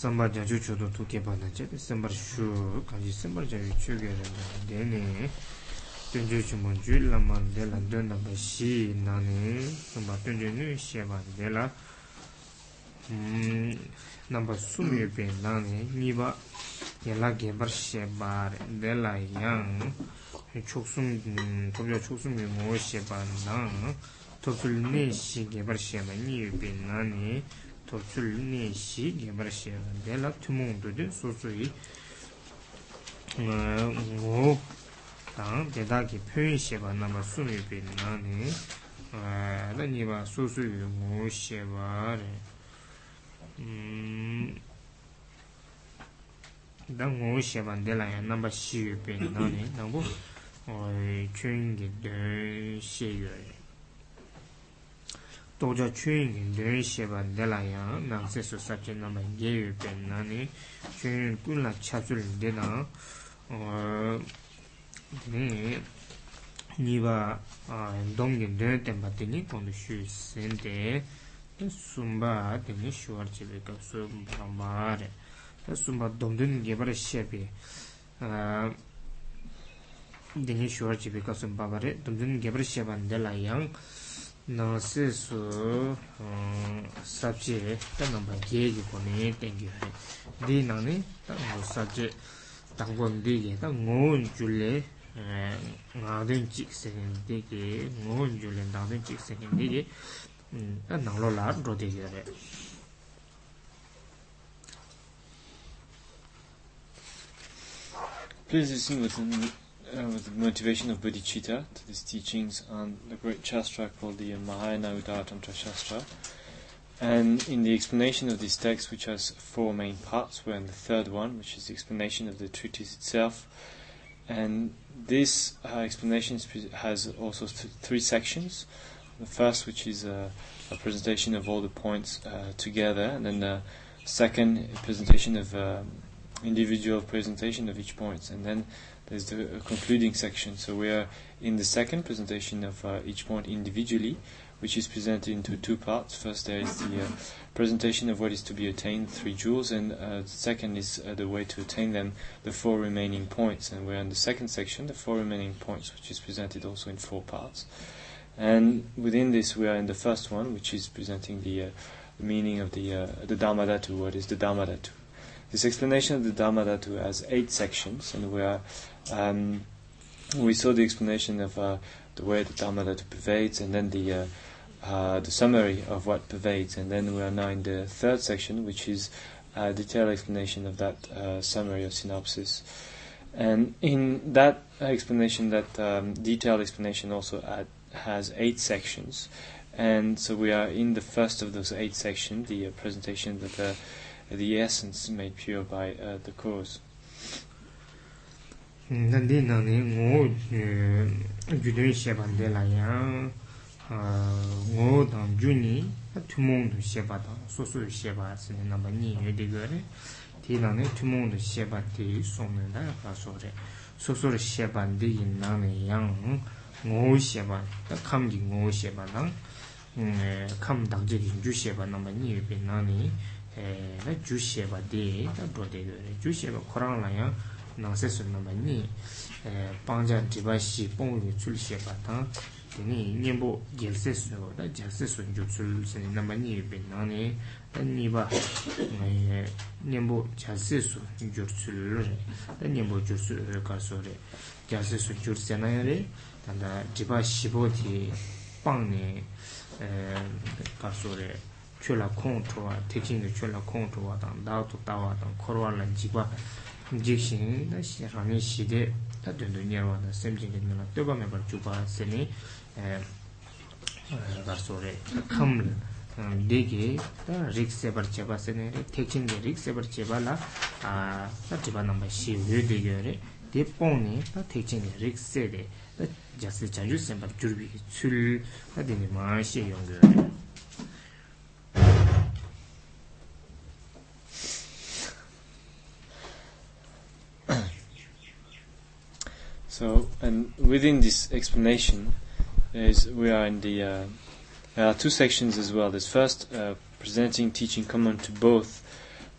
Sambar Jajucho to Tukebanache, Sambar Shu, Kaji Sambar Jajucho, Dene, Tunjuchu Monjula Mandela, Dona Bashi, Nani, Sambar Tunjunu, Shevandela, Number Sumi Pen, Nani, Niba, Yala Geber Shebar, Della Yang, Choksum, Tobio Choksum, Mosheban, Tosulne, she Geber Shebani, Benani. Tosulne she geber shevan dela tumundu de sosui ngo tang deda ki pui shevan nama sumi binani la niba sosui ngo shevare dang ngo shevan dela ya namba shi binani nangu chungi de sheyue Doja chewing in the Sheba Delaya, Nances of such a number gave Penani, chewing Pula Chatul Dena or Niva and Dong in Dirt and Batinic on the shoe sent there. The Sumba, the Nishua Chibica Sumbamare, the Sumba Dondon gave a shabby. The Nishua Chibica Sumbabare, Dondon gave a Sheba Delayang. Nonsense subject, the number gay, you can thank you. Dinani, that was subject, Tangon Diggy, the moon Julie, Garden Chicks and Diggy, Moon Julie, Garden Chicks and Diggy, and Nalola, Rodigger. Please listen with the motivation of bodhicitta to these teachings on the great shastra called the Mahayana Uttaratantra Shastra. And in the explanation of this text, which has four main parts, we're in the third one, which is the explanation of the treatise itself. And this explanation has also three sections. The first, which is a presentation of all the points together, and then the second, a presentation of individual presentation of each point, and then there's the concluding section. So we are in the second presentation of each point individually, which is presented into two parts. First, there is the presentation of what is to be attained, 3 jewels, and second is the way to attain them, the 4 remaining points. And we're in the second section, the 4 remaining points, which is presented also in 4 parts. And within this, we are in the first one, which is presenting the meaning of the Dharmadhatu. What is the Dharmadhatu? This explanation of the Dharmadhatu has 8 sections, and we saw the explanation of the way the Dharmadhatu pervades, and then the summary of what pervades, and then we are now in the third section, which is a detailed explanation of that summary or synopsis. And in that explanation, that detailed explanation also has 8 sections, and so we are in the first of those 8 sections, the presentation that the essence made pure by the cause. The Jusheva day, the Bodega, Jusheva Koranaya, Nances number knee, Panja Divashi, Pongu, Tulshevatan, the knee, Nimbo, Gelseso, the Gelseso, Jutsuls, and number knee, Benani, the Niba, Nimbo, Jalseso, Jutsul, the Nimbo Jutsul Casore, Jalseso Jutsanare, and the Divashi Boti, Pani Casore. Chula contour, taking the chula contour, and doubt of tower, and coral and jiba, diction, the honey she did, that the near the same thing in the October member Juba, Sene, Vasore, Cumble, Diggy, the Rick Saber Cheva Sene, taking the Rick Saber Chevala, the Chibana machine, the pony, the taking the Rick Sede, the just the Changus and Baturbi, Tul, the Dinimashi younger. So, and within this explanation, there are 2 sections as well. There's first presenting teaching common to both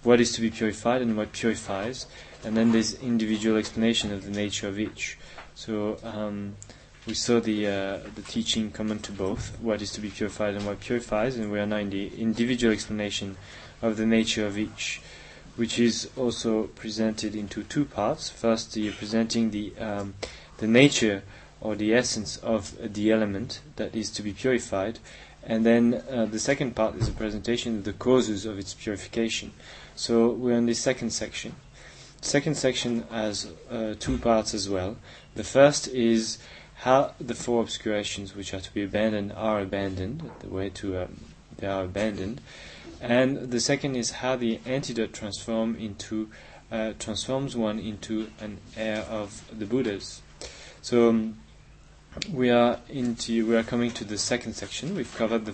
what is to be purified and what purifies, and then there's individual explanation of the nature of each. So we saw the teaching common to both, what is to be purified and what purifies, and we are now in the individual explanation of the nature of each, which is also presented into two parts. First, presenting the nature or the essence of the element that is to be purified, and then the second part is a presentation of the causes of its purification. So we're in the second section. Second section has two parts as well. The first is how the four obscurations which are to be abandoned are abandoned, the way to they are abandoned, and the second is how the antidote transforms one into an heir of the Buddhas. So we are coming to the second section. We've covered the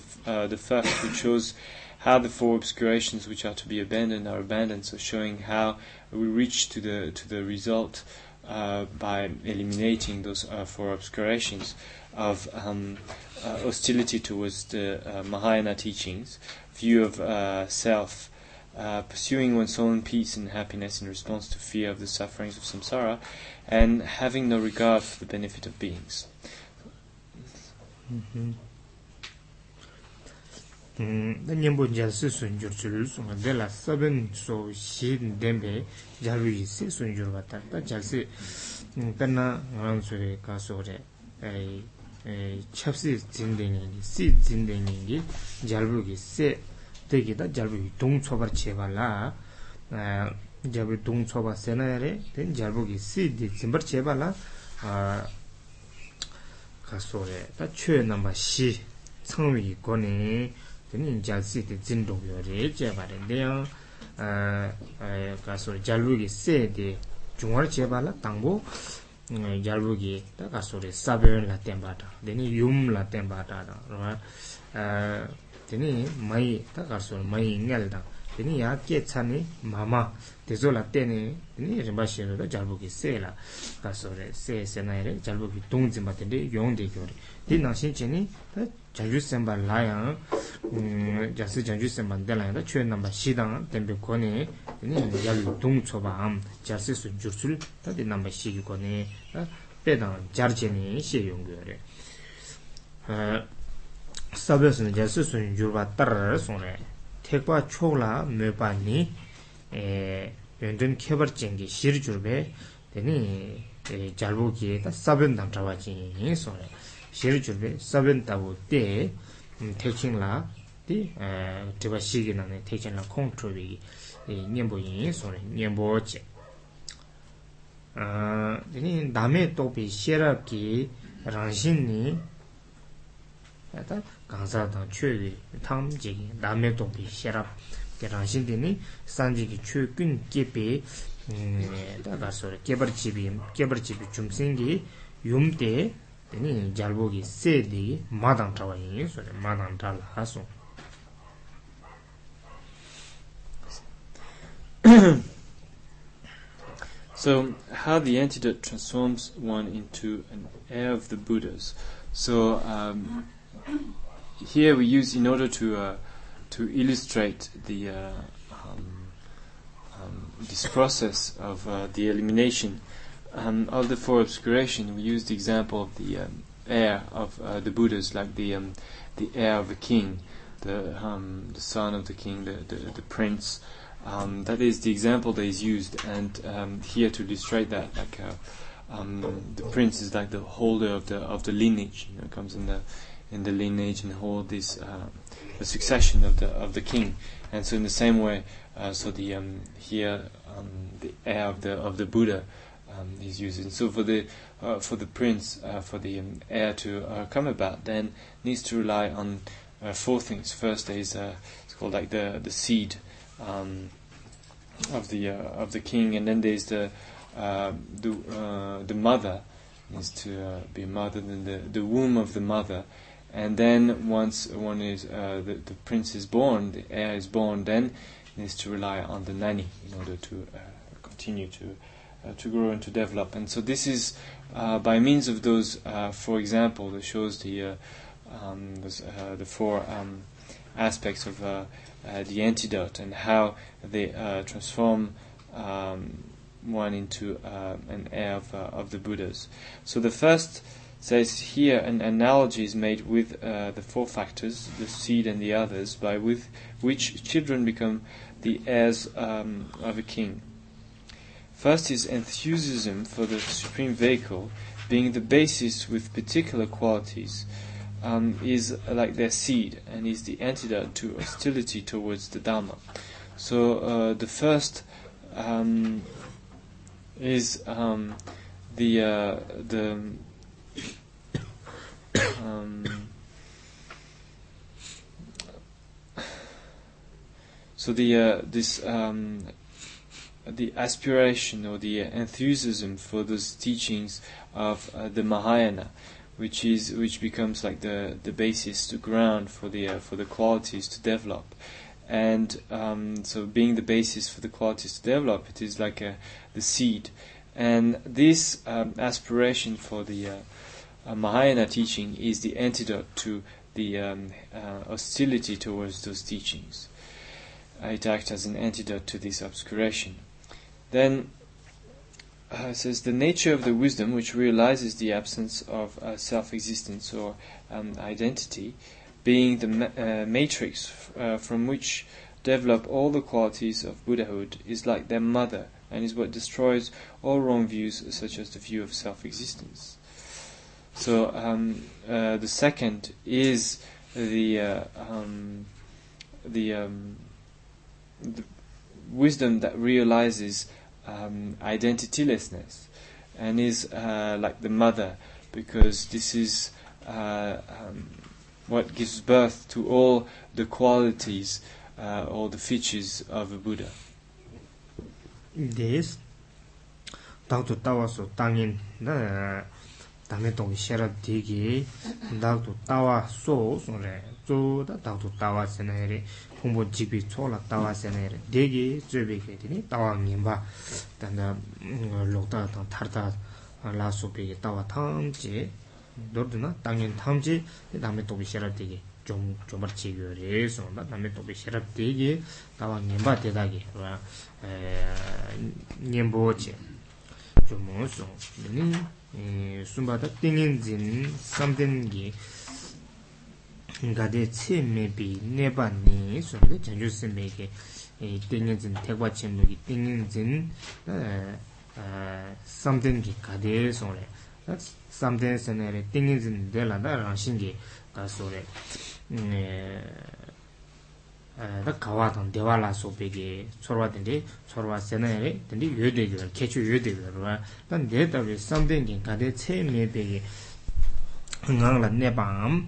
first, which shows how the four obscurations which are to be abandoned are abandoned, so showing how we reach to the result by eliminating those four obscurations of hostility towards the Mahayana teachings, view of self, pursuing one's own peace and happiness in response to fear of the sufferings of samsara, and having no regard for the benefit of beings. Mm-hmm. So, how the antidote transforms one into an heir of the Buddhas. So, here we use, in order to illustrate the this process of the elimination of the four obscurations, we use the example of the heir of the Buddhas, like the heir of a king, the son of the king, the prince. That is the example that is used, and here to illustrate that, like the prince is like the holder of the lineage, you know, comes in the lineage and hold this the succession of the king. And so in the same way, the heir of the Buddha is used. And so for the prince, for the heir to come about, then needs to rely on four things. First, there is it's called like the seed of the king, and then there's the mother needs to be a mother, then the womb of the mother, and then once one is the prince is born, the heir is born, then needs to rely on the nanny in order to continue to grow and to develop. And so this is by means of those, for example, that shows the four aspects of the antidote and how they transform one into an heir of the Buddhas. So the first says here an analogy is made with the four factors, the seed and the others, by with which children become the heirs of a king. First is enthusiasm for the supreme vehicle, being the basis with particular qualities, is like their seed and is the antidote to hostility towards the Dharma. So the first is the aspiration or the enthusiasm for those teachings of the Mahayana, which becomes like the basis, the ground for the qualities to develop, and so being the basis for the qualities to develop, it is like the seed, and this aspiration for the Mahayana teaching is the antidote to the hostility towards those teachings. It acts as an antidote to this obscuration. Then it says the nature of the wisdom which realizes the absence of self-existence or identity, being the matrix from which develop all the qualities of Buddhahood, is like their mother and is what destroys all wrong views such as the view of self-existence. So the second is the wisdom that realizes identitylessness and is like the mother, because this is what gives birth to all the qualities or the features of a Buddha. This Dr. Tawaso Tangin Tametong Sherab Digi Dr. Tawa So So that Dr. Tawas and Harry Humbo Jibi Tola Tawas and Harry Digi Zubikini Tawangimba than the Lotta Tartar Lasupi Tawatamji Dorduna Tangin Tamji, the Dametobi Sherab Digi, Jomarchi Race on that Dametobi Sherab Digi, Tawangimba Tedagi, Nimboche Jomoso, Sumbata Tingin, something gay. Gadetsi may be never knee, so the changes make a thing in Teguachin, things in something Gades or that's something and things in Delada Ranshingi, Gasore, the Kawaton, Devala so big, Sorvatende, Sorva Senare, then the Udig, catch you Udig, then there is something in Gadetsi may be Nala Nebam.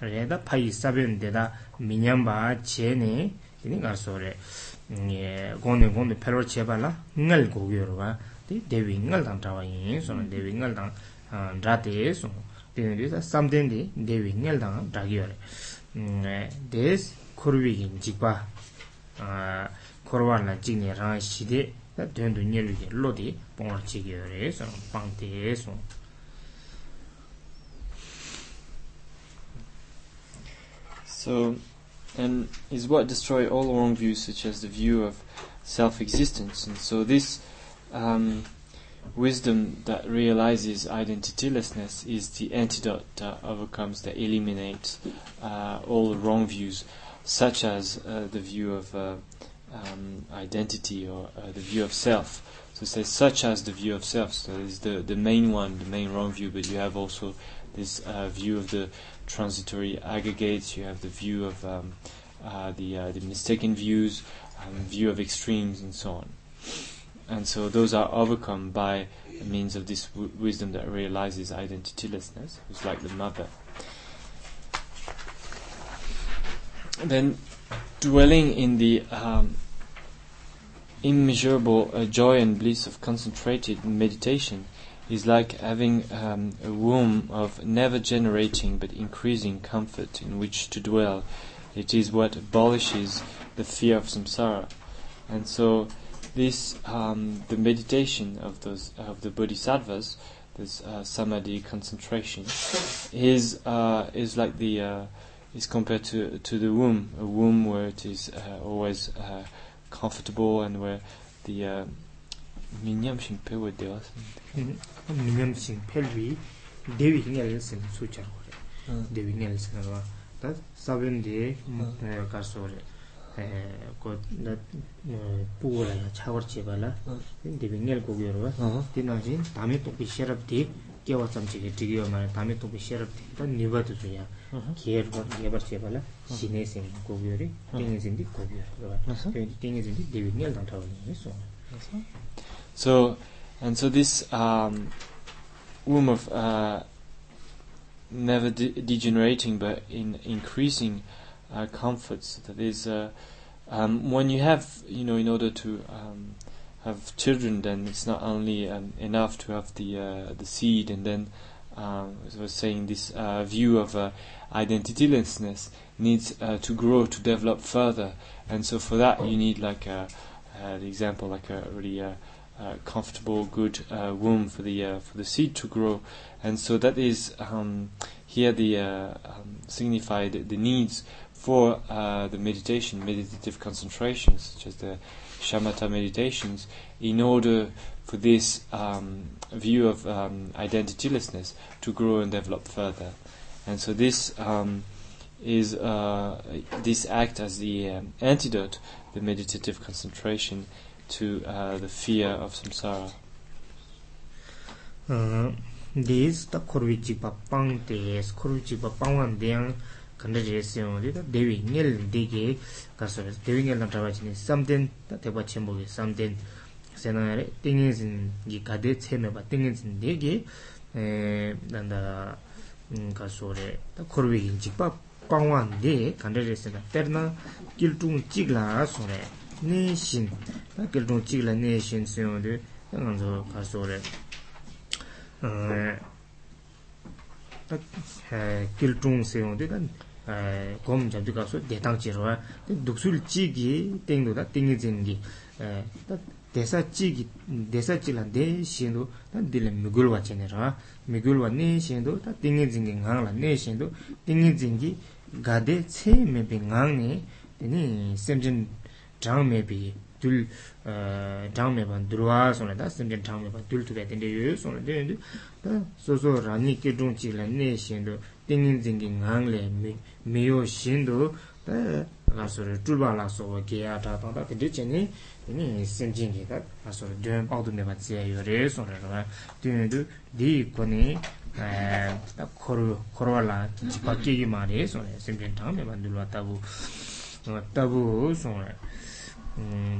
Reda Pai Sabin Deda Minyamba Chene, Dingasore, Gone the Perro Chevala, Nel Gogurva, the Devingal and Tawaiins, or Devingal and Drates, or Dinner something the Devingal and Dragiore. This Kurvi in Jipa Korwana Jini Ranshide, that turned to nearly Lodi, Ponchigures, or Pantes. So, and is what destroy all wrong views, such as the view of self-existence. And so this wisdom that realizes identitylessness is the antidote that overcomes, that eliminates all wrong views, such as the view of identity or the view of self. So it says, such as the view of self. So it's the main one, the main wrong view, but you have also this view of the transitory aggregates, you have the view of the mistaken views, view of extremes, and so on. And so those are overcome by means of this wisdom that realizes identitylessness, who's like the mother. then dwelling in the immeasurable joy and bliss of concentrated meditation is like having a womb of never-generating but increasing comfort in which to dwell. It is what abolishes the fear of samsara. And so this, the meditation of those of the bodhisattvas, this samadhi concentration, is like the is compared to the womb, a womb where it is always comfortable and where the So this womb of never degenerating but in increasing comforts, that is when you have, in order to have children, then it's not only enough to have the seed, and then as I was saying, this view of identitylessness needs to grow, to develop further, and so for that you need like the example, like a really comfortable, good womb for the seed to grow, and so that is here the signify the needs for the meditative concentrations, such as the shamatha meditations, in order for this view of identitylessness to grow and develop further, and so this is this act as the antidote, the meditative concentration to the fear of samsara. These the korvichi papang des korvichi papang deang kandajesion de devi ngel dege kasor devi ngel natawachini something tatebachimbo something senare things in gikade cheme ba things in dege nanda kasore the korvi jikpa pangwan de kandajesena terna kiltung chigla sore nation that kiltung chigla nation so de nganzo kasore kiltung se on de kan kom jabdi kaso detang chirwa duksul chigi tengdo da tingi jingi ta desa chila de shindo ta dile migulwa chenera migulwa ne shindo ta tingi jingi ngangla ne shindo tingi jingi gade che me be ngangne ni semjin jang me be dul down me ban durwa so that simple down me ban dul to get in the use on the so rani ke dun chi la ne shin do ding ding ding hang le me yo shin do the asor tulwa la so ke ya ta ta ta de chen ni sim jing ke ta asor de all the me ban se yo re so la de di ko ni ta koro la chi pa ke gi ma re so simple down me ban durwa tabu so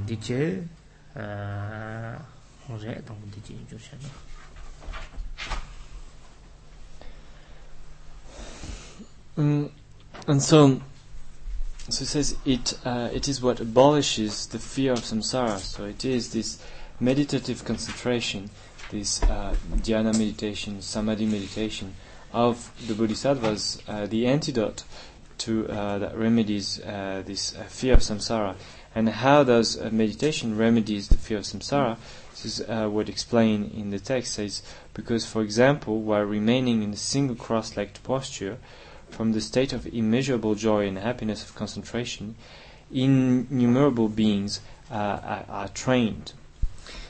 Dice and so it says it is what abolishes the fear of samsara. So it is this meditative concentration, this dhyana meditation, samadhi meditation of the bodhisattvas, the antidote to that remedies this fear of samsara. And how does meditation remedies the fear of samsara? This is what explained in the text. Says, because, for example, while remaining in a single cross-legged posture, from the state of immeasurable joy and happiness of concentration, innumerable beings are trained.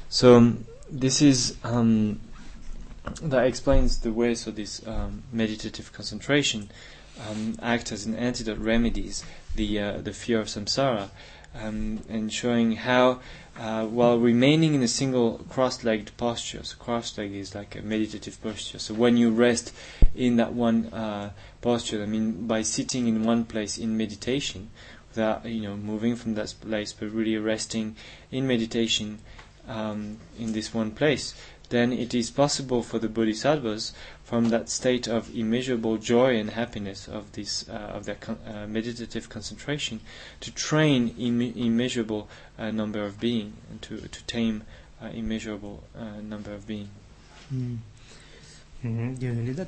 So this is that explains the way. So this meditative concentration acts as an antidote, remedies the fear of samsara. And showing how, while remaining in a single cross-legged posture, so cross-leg is like a meditative posture. So when you rest in that one posture, by sitting in one place in meditation, without moving from that place, but really resting in meditation in this one place, then it is possible for the bodhisattvas, from that state of immeasurable joy and happiness of this of their meditative concentration, to train immeasurable number of being, and to tame immeasurable number of being. Then the fourth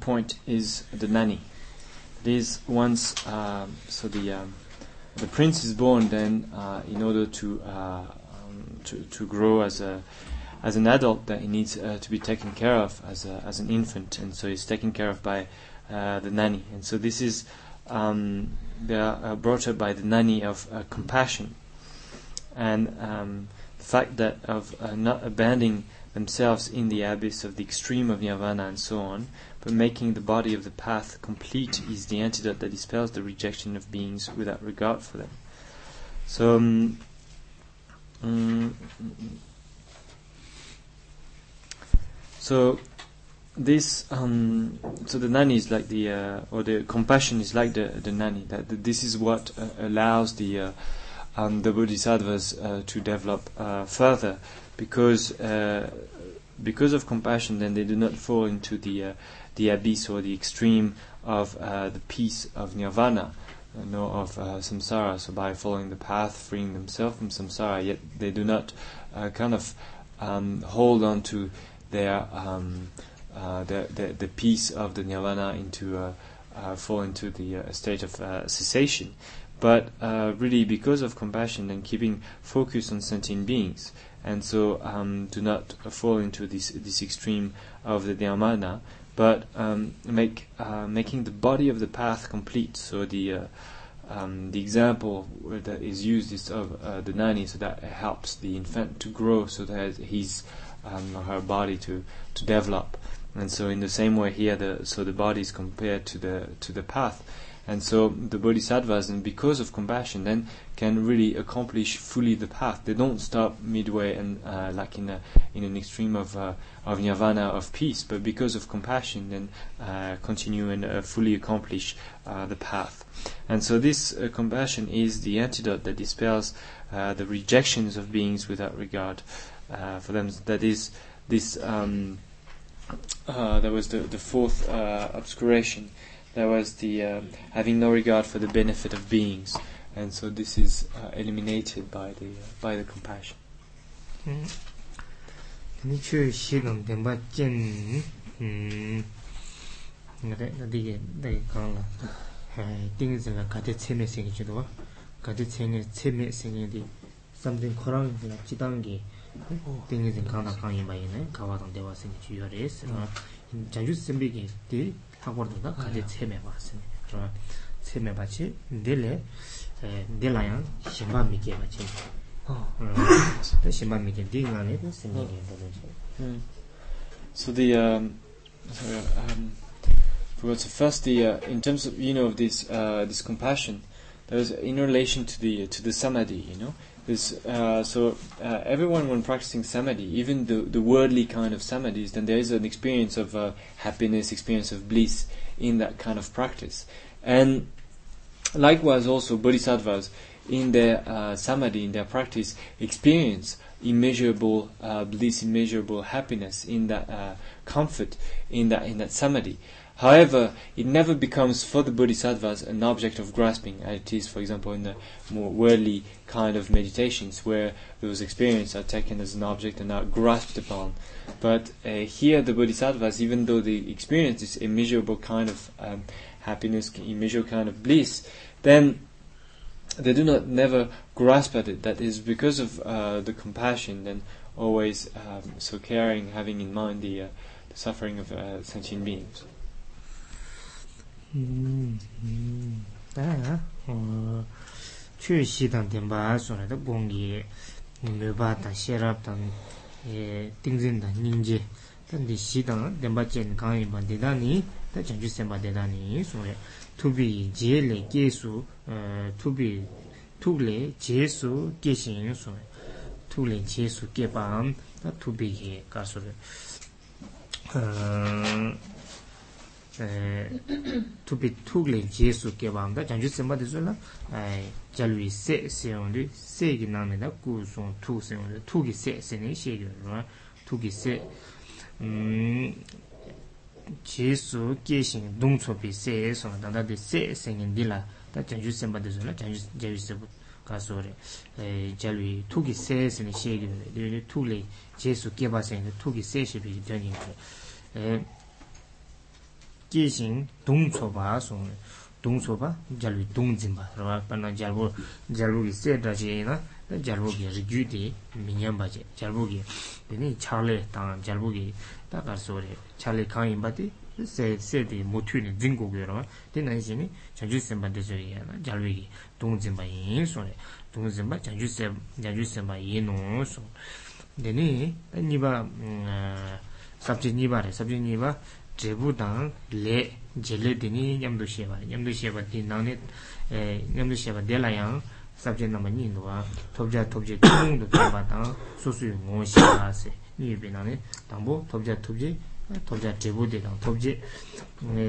point is the nani. This once the prince is born, then in order to grow as an adult, that he needs to be taken care of as an infant, and so he's taken care of by the nani. And so this is they are brought up by the nani of compassion, and the fact that of not abandoning themselves in the abyss of the extreme of nirvana and so on, but making the body of the path complete is the antidote that dispels the rejection of beings without regard for them. So, so the nani is like the compassion is like the nani. That this is what allows the bodhisattvas to develop further. Because of compassion, then they do not fall into the abyss or the extreme of the peace of nirvana, nor of samsara. So by following the path, freeing themselves from samsara, yet they do not hold on to the peace of the nirvana into fall into the state of cessation. But really, because of compassion, and keeping focus on sentient beings, and so do not fall into this extreme of the nirvana, but making the body of the path complete. So the The example that is used is of the nanny, so that it helps the infant to grow, so that his or her body to develop. And so, in the same way here, the body is compared to the path. And so the bodhisattvas, and because of compassion, then can really accomplish fully the path. They don't stop midway and like in an extreme of nirvana, of peace, but because of compassion, then continue and fully accomplish the path. And so this compassion is the antidote that dispels the rejections of beings without regard for them. That is this. That was the fourth obscuration. There was the having no regard for the benefit of beings, and so this is eliminated by the compassion. 하고도 같이 체험해 봤으니 저 체험해 봤지 내려야 신발 믿게 맞지 신발 믿게 되는 게 생기는 거죠. So the first the in terms of this this compassion, there's in relation to the samadhi, This, everyone, when practicing samadhi, even the worldly kind of samadhis, then there is an experience of happiness, experience of bliss in that kind of practice. And likewise, also bodhisattvas in their samadhi, in their practice, experience immeasurable bliss, immeasurable happiness in that comfort, in that samadhi. However, it never becomes for the bodhisattvas an object of grasping, as it is, for example, in the more worldly kind of meditations, where those experiences are taken as an object and are grasped upon. But here, the bodhisattvas, even though they experience this immeasurable kind of happiness, immeasurable kind of bliss, then they do not never grasp at it. That is because of the compassion, then always so caring, having in mind the suffering of sentient beings. To be too late, Jesus gave on that, and you said, What is it? I shall we say, only say, none of goes on two, say, only two gets in a shaker, right? Two gets it. Jesus gazing, don't so be says, or that they say, singing Dilla, that you send by the Zola, and there is a castle. Shall we two gets says in a shaker, too late, Jesus gave us in the two gets says should be turning. Kissing, don't so pass on, don't so pass, Jalu Dunzimba, Rapana Jalbo, Jalugi said, Rajena, the Jalbogi, the duty, Minyambaji, Jalbogi, the name Charlie, Tan Jalbogi, Takasore, Charlie Kain Bati, said the Motuni, Dingo Girl, then I see Chanjusimba Desoriana, Jalugi, Dunzimba Insole, Dunzimba, Chanjusimba Yeno, so the name, Niba, Subject Niba. Jebu dang le jele dini yamdu sheva di nanit yamdu sheva de la yang sabje namani noa tobja tung do ba dang susu mo sheva se ni be nanit tambo tobja jebu de dang tobje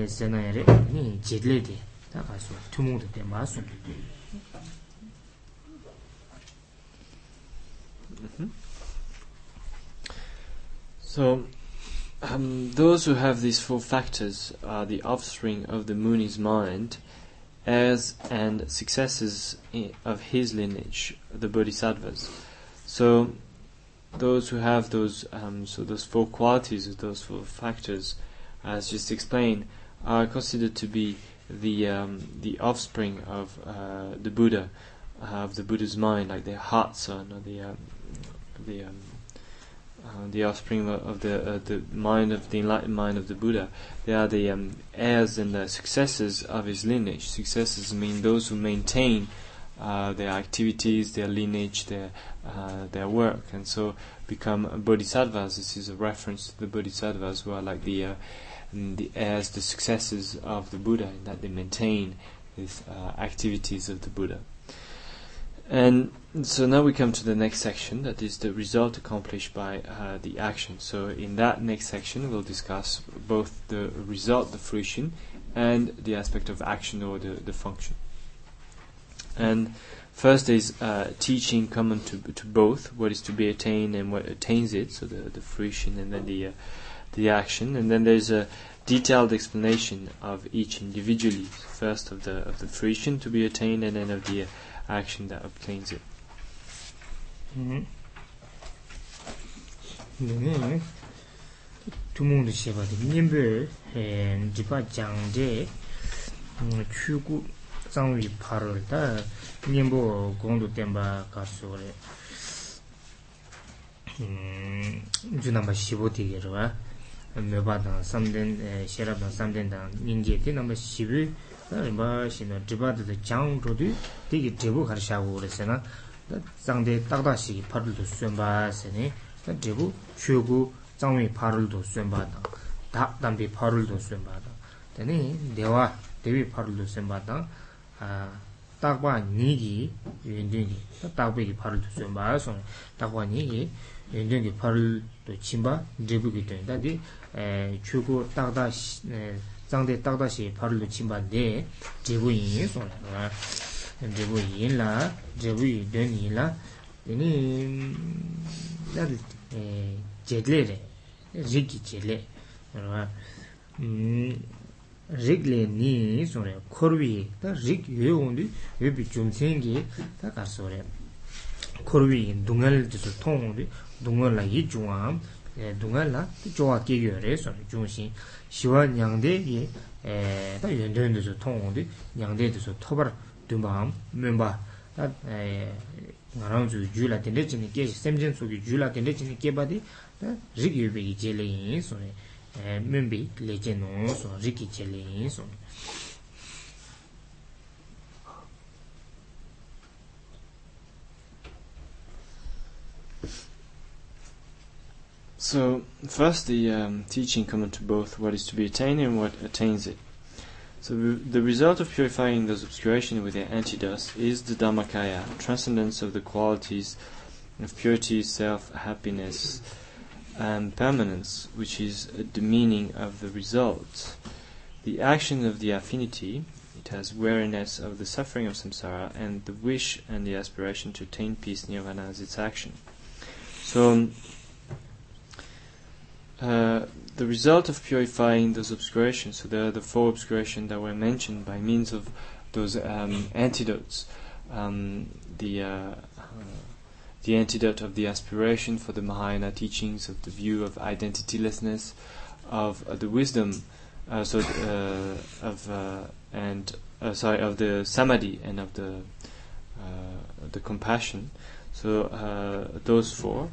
sena ere ni jele de ta ba so tumu de de ma so so those who have these four factors are the offspring of the Muni's mind, heirs and successors of his lineage, the bodhisattvas. So, those who have those four qualities, those four factors, as just explained, are considered to be the offspring of the Buddha, of the Buddha's mind, like their hearts son, or the the offspring of the mind of the enlightened mind of the Buddha. They are the heirs and the successors of his lineage. Successors mean those who maintain their activities, their lineage, their work, and so become bodhisattvas. This is a reference to the bodhisattvas, who are like the heirs, the successors of the Buddha, in that they maintain these activities of the Buddha. And so now we come to the next section, that is the result accomplished by the action. So in that next section we'll discuss both the result, the fruition, and the aspect of action, or the function. And first is teaching common to both, what is to be attained and what attains it, so the fruition, and then the action. And then there's a detailed explanation of each individually, first of the fruition to be attained, and then of the action that obtains it. So first, the teaching common to both, what is to be attained and what attains it. So the result of purifying those obscurations with their antidotes is the Dharmakaya, transcendence of the qualities of purity, self, happiness, and permanence, which is the meaning of the result. The action of the affinity, it has weariness of the suffering of samsara, and the wish and the aspiration to attain peace, Nirvana, as its action. So the result of purifying those obscurations, so there are the four obscurations that were mentioned by means of those antidotes. The antidote of the aspiration for the Mahayana teachings, of the view of identitylessness, of the wisdom, of the samadhi, and of the compassion. So those four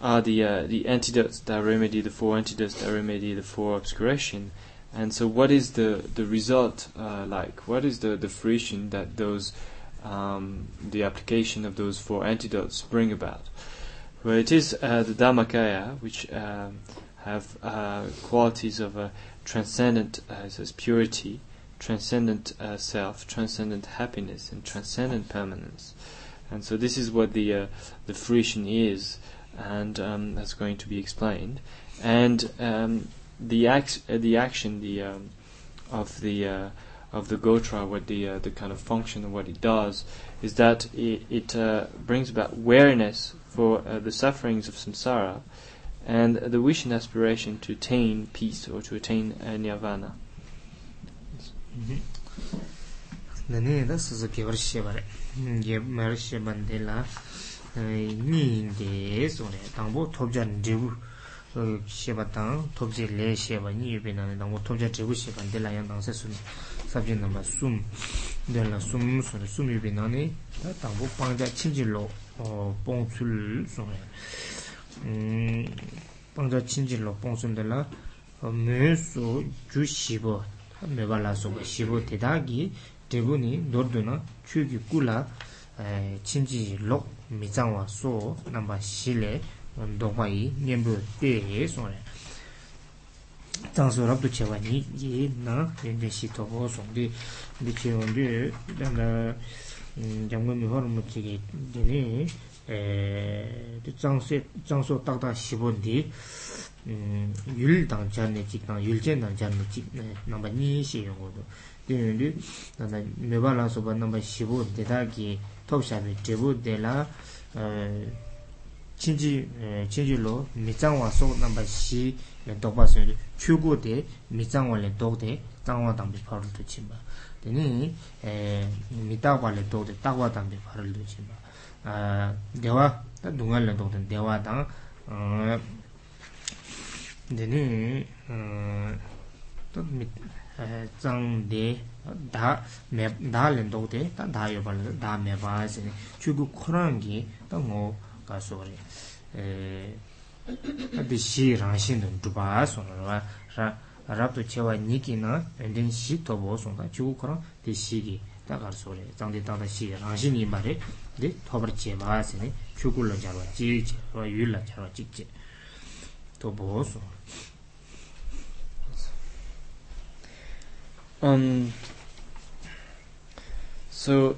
are the antidotes that remedy the four antidotes that remedy the four obscuration. And so what is the result like? What is the fruition that those the application of those four antidotes bring about? Well, it is the Dharmakaya, which have qualities of a transcendent, it says, purity, transcendent self, transcendent happiness, and transcendent permanence. And so this is what the fruition is. And that's going to be explained. And the action, of the Gotra, what the kind of function of what it does is that it brings about awareness for the sufferings of samsara, and the wish and aspiration to attain peace, or to attain nirvana. Ninde sore tambo tobjan debu shebatang tobje le shebani benane tambo tobja debu shebande la yang se sun sabjen namba sum de la sum sore sumi benane tambo pangja chinjilo pongsul sore Pongda Chinjilo Ponsundala, Meso Jushibo, Mevalaso, Shibo Tedagi, Debuni, Dorduna, Chugi Kula, Chinji Lok, Mizawa So, Namba Shile, Dobai, Nembu Te, Sone. Tanso Rabdu Chevani, Yedna, Yendeshito, Sondi, Bichiondu, and Jamumihomuchi, Dene. The Janso Tata Shibondi, Yuldan Janetic, Yuljan Janetic, number Nishi, the Mevalas of number Shibud, the Dagi, Topshavi, Jebu de la Chinjilo, Mizanwa, so number she, the Dopas, Chugo de, Mizanwa, the dog de, Tanwatam be part of the Chimba. The name Mitawa, the dog, the Tawatam be part of the Chimba. Dewa, the Dungal Doctor, Dewa Dang, the name Zang De Dalen Doctor, the Diabal, Damevas, and Chugu Kurangi, the Mo Gasori. The she Ranshin Dubas on Rapto Chewa Nikina, and then she Tobos on the Chukra, the Shigi. Sorry, Tandy Tanashi, Rangini Mare, the Toberche Vasine, Chukula Jarachich, or Yula Jarachich Tobos. So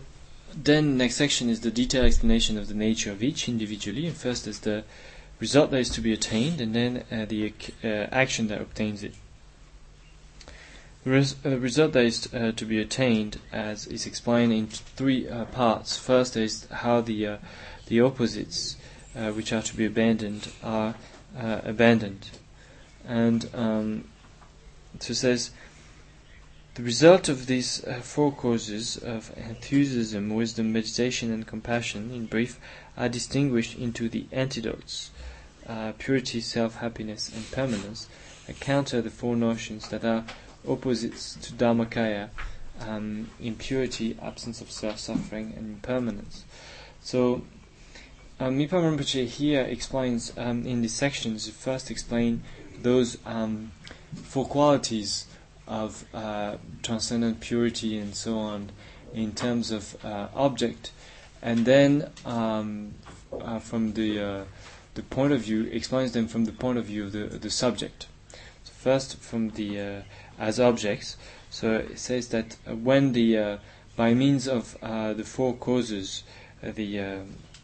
then, next section is the detailed explanation of the nature of each individually, and first is the result that is to be attained, and then the action that obtains it. The result that is to be attained as is explained in three parts. First is how the opposites which are to be abandoned are abandoned. And so it says, the result of these four causes of enthusiasm, wisdom, meditation and compassion, in brief, are distinguished into the antidotes, purity, self-happiness and permanence, that counter the four notions that are opposites to Dharmakaya, impurity, absence of self-suffering, and impermanence. So, Mipham Rinpoche here explains in these sections, he first explains those four qualities of transcendent purity and so on in terms of object, and then from the point of view, explains them from the point of view of the subject. So first, from the as objects. So it says that when the by means of the four causes, the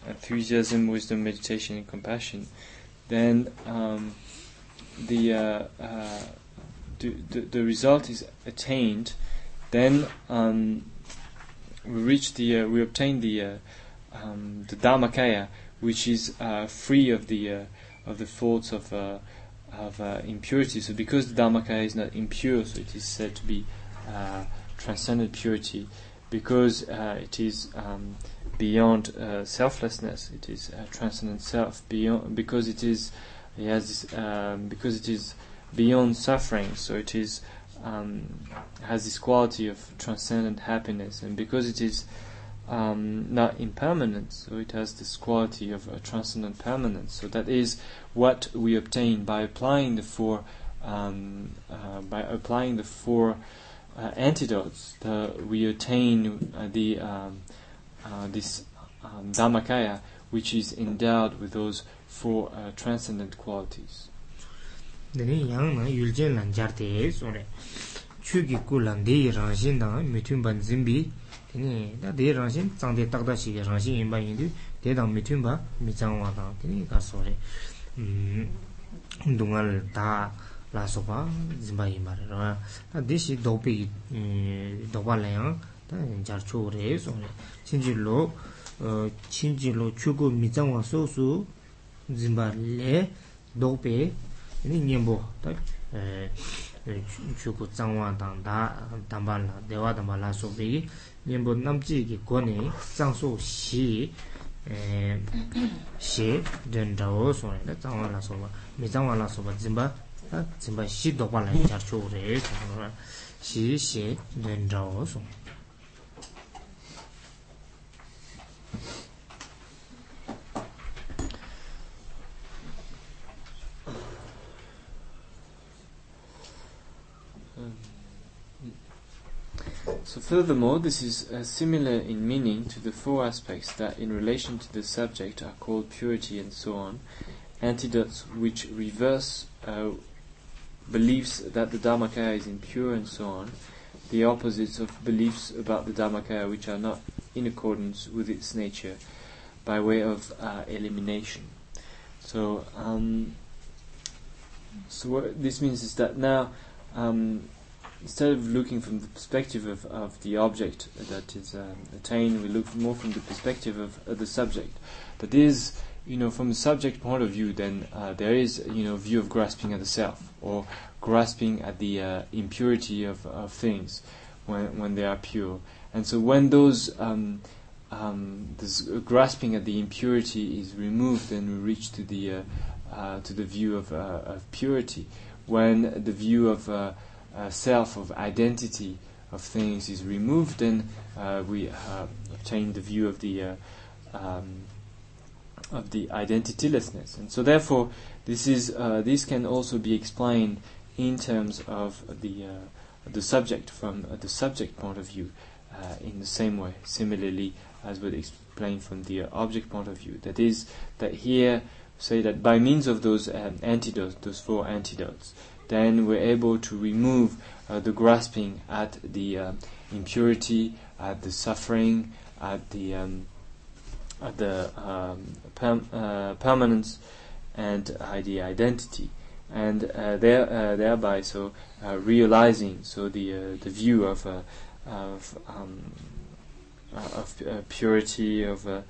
enthusiasm, wisdom, meditation and compassion, then the result is attained. Then we obtain the Dharmakaya, which is free of the faults of impurity. So because the Dharmakaya is not impure, so it is said to be transcendent purity. Because it is beyond selflessness, it is transcendent self. Beyond, because it is beyond suffering, so it is has this quality of transcendent happiness. And because it is not impermanent, so it has this quality of transcendent permanence. So that is what we obtain by applying the four antidotes. We attain this Dharmakaya, which is endowed with those four transcendent qualities. That they Ranshin, Sunday Takashi, Ranshin in by Indu, they don't mitumba, Mizanwata, Tinikasore, Dungal Da La Sopa, Zimbai Mara, this is Dopi Dovalayan, Jarcho Rays, or Chinjilo Chugo Mizanwa Sosu, Zimbale, Dope, Nimbo, Chuku Zanwatan, Dambala, Devadamala Sobi. Nimbo Namji Goni, Sanso she, Dendao, so that's our Lasova, Mizawa Lasova, Zimba, she Dobala, Chacho, she, Dendao. Furthermore, this is similar in meaning to the four aspects that in relation to the subject are called purity and so on, antidotes which reverse beliefs that the Dharmakaya is impure and so on, the opposites of beliefs about the Dharmakaya which are not in accordance with its nature by way of elimination. So what this means is that now, instead of looking from the perspective of the object that is attained, we look more from the perspective of the subject. That is, from the subject point of view, then there is, view of grasping at the self, or grasping at the impurity of things when they are pure. And so when those this grasping at the impurity is removed, then we reach to the view of purity. When the view of self, of identity of things is removed, then we obtain the view of the identitylessness. And so therefore, this can also be explained in terms of the subject, from the subject point of view, in the same way, similarly as would explain from the object point of view. That is, that here say that by means of those antidotes, those four antidotes, then we're able to remove the grasping at the impurity, at the suffering, at the permanence, and the identity, and thereby realizing the view of purity, of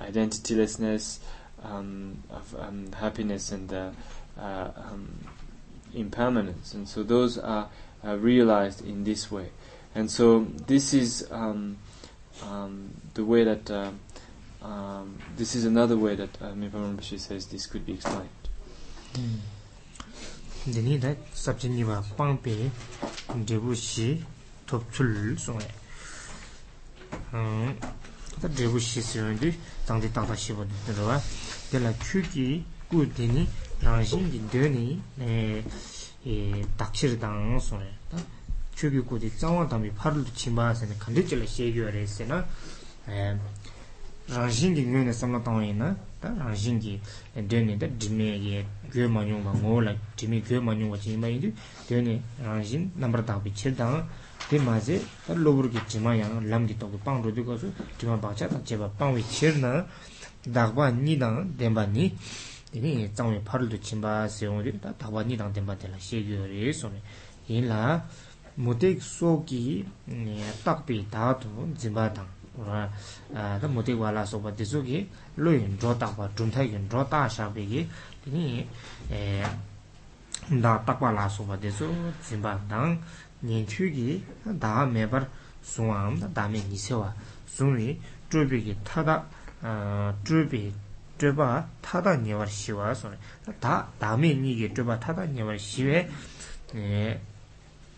identitylessness, of happiness, and impermanence. And so those are realized in this way. And so this is the way that this is another way that Mipham Rinpoche says this could be explained. Dini that sabjiniwa pangpe debushi topchul so that debushi sirandi tangdi tangdashi bod dewa de la chuki kudini rangin di deni takshir dang so that chuki kudi tsawang dami parul chimba sene kandichala shegyo rese na Ranjingi Guna Samataina, Ranjingi, and Denny that Jimmy Gurmanu, more like Jimmy Gurmanu, what he made, Denny Ranjin, Nambrata, which held down, Timaze, the Loburgi Chimaya, Lamgit of the Pound, because Timabacha, Cheva Pound with Chirna, Dagba Nidan, Dembani, the name is only Paru to Chimba, Seondi, that Tawa Nidan Dembatella, Shaggy Race on Hila, Mutek Soki, Tapi Tato, Zimbatan. The Motiwala so but the Zuki, Luin, Jota, but Juntagan, Jota, Shabigi, Da Takwala so but the Zoo, Zimbabdang, Ninchugi, Da Meber, Suam, Dami Nisewa, Suni, Drubi, Tada, Drubi, Driba, Tada Never Shiva, sorry, Dami Nigi, Driba, Tada Never Shiva,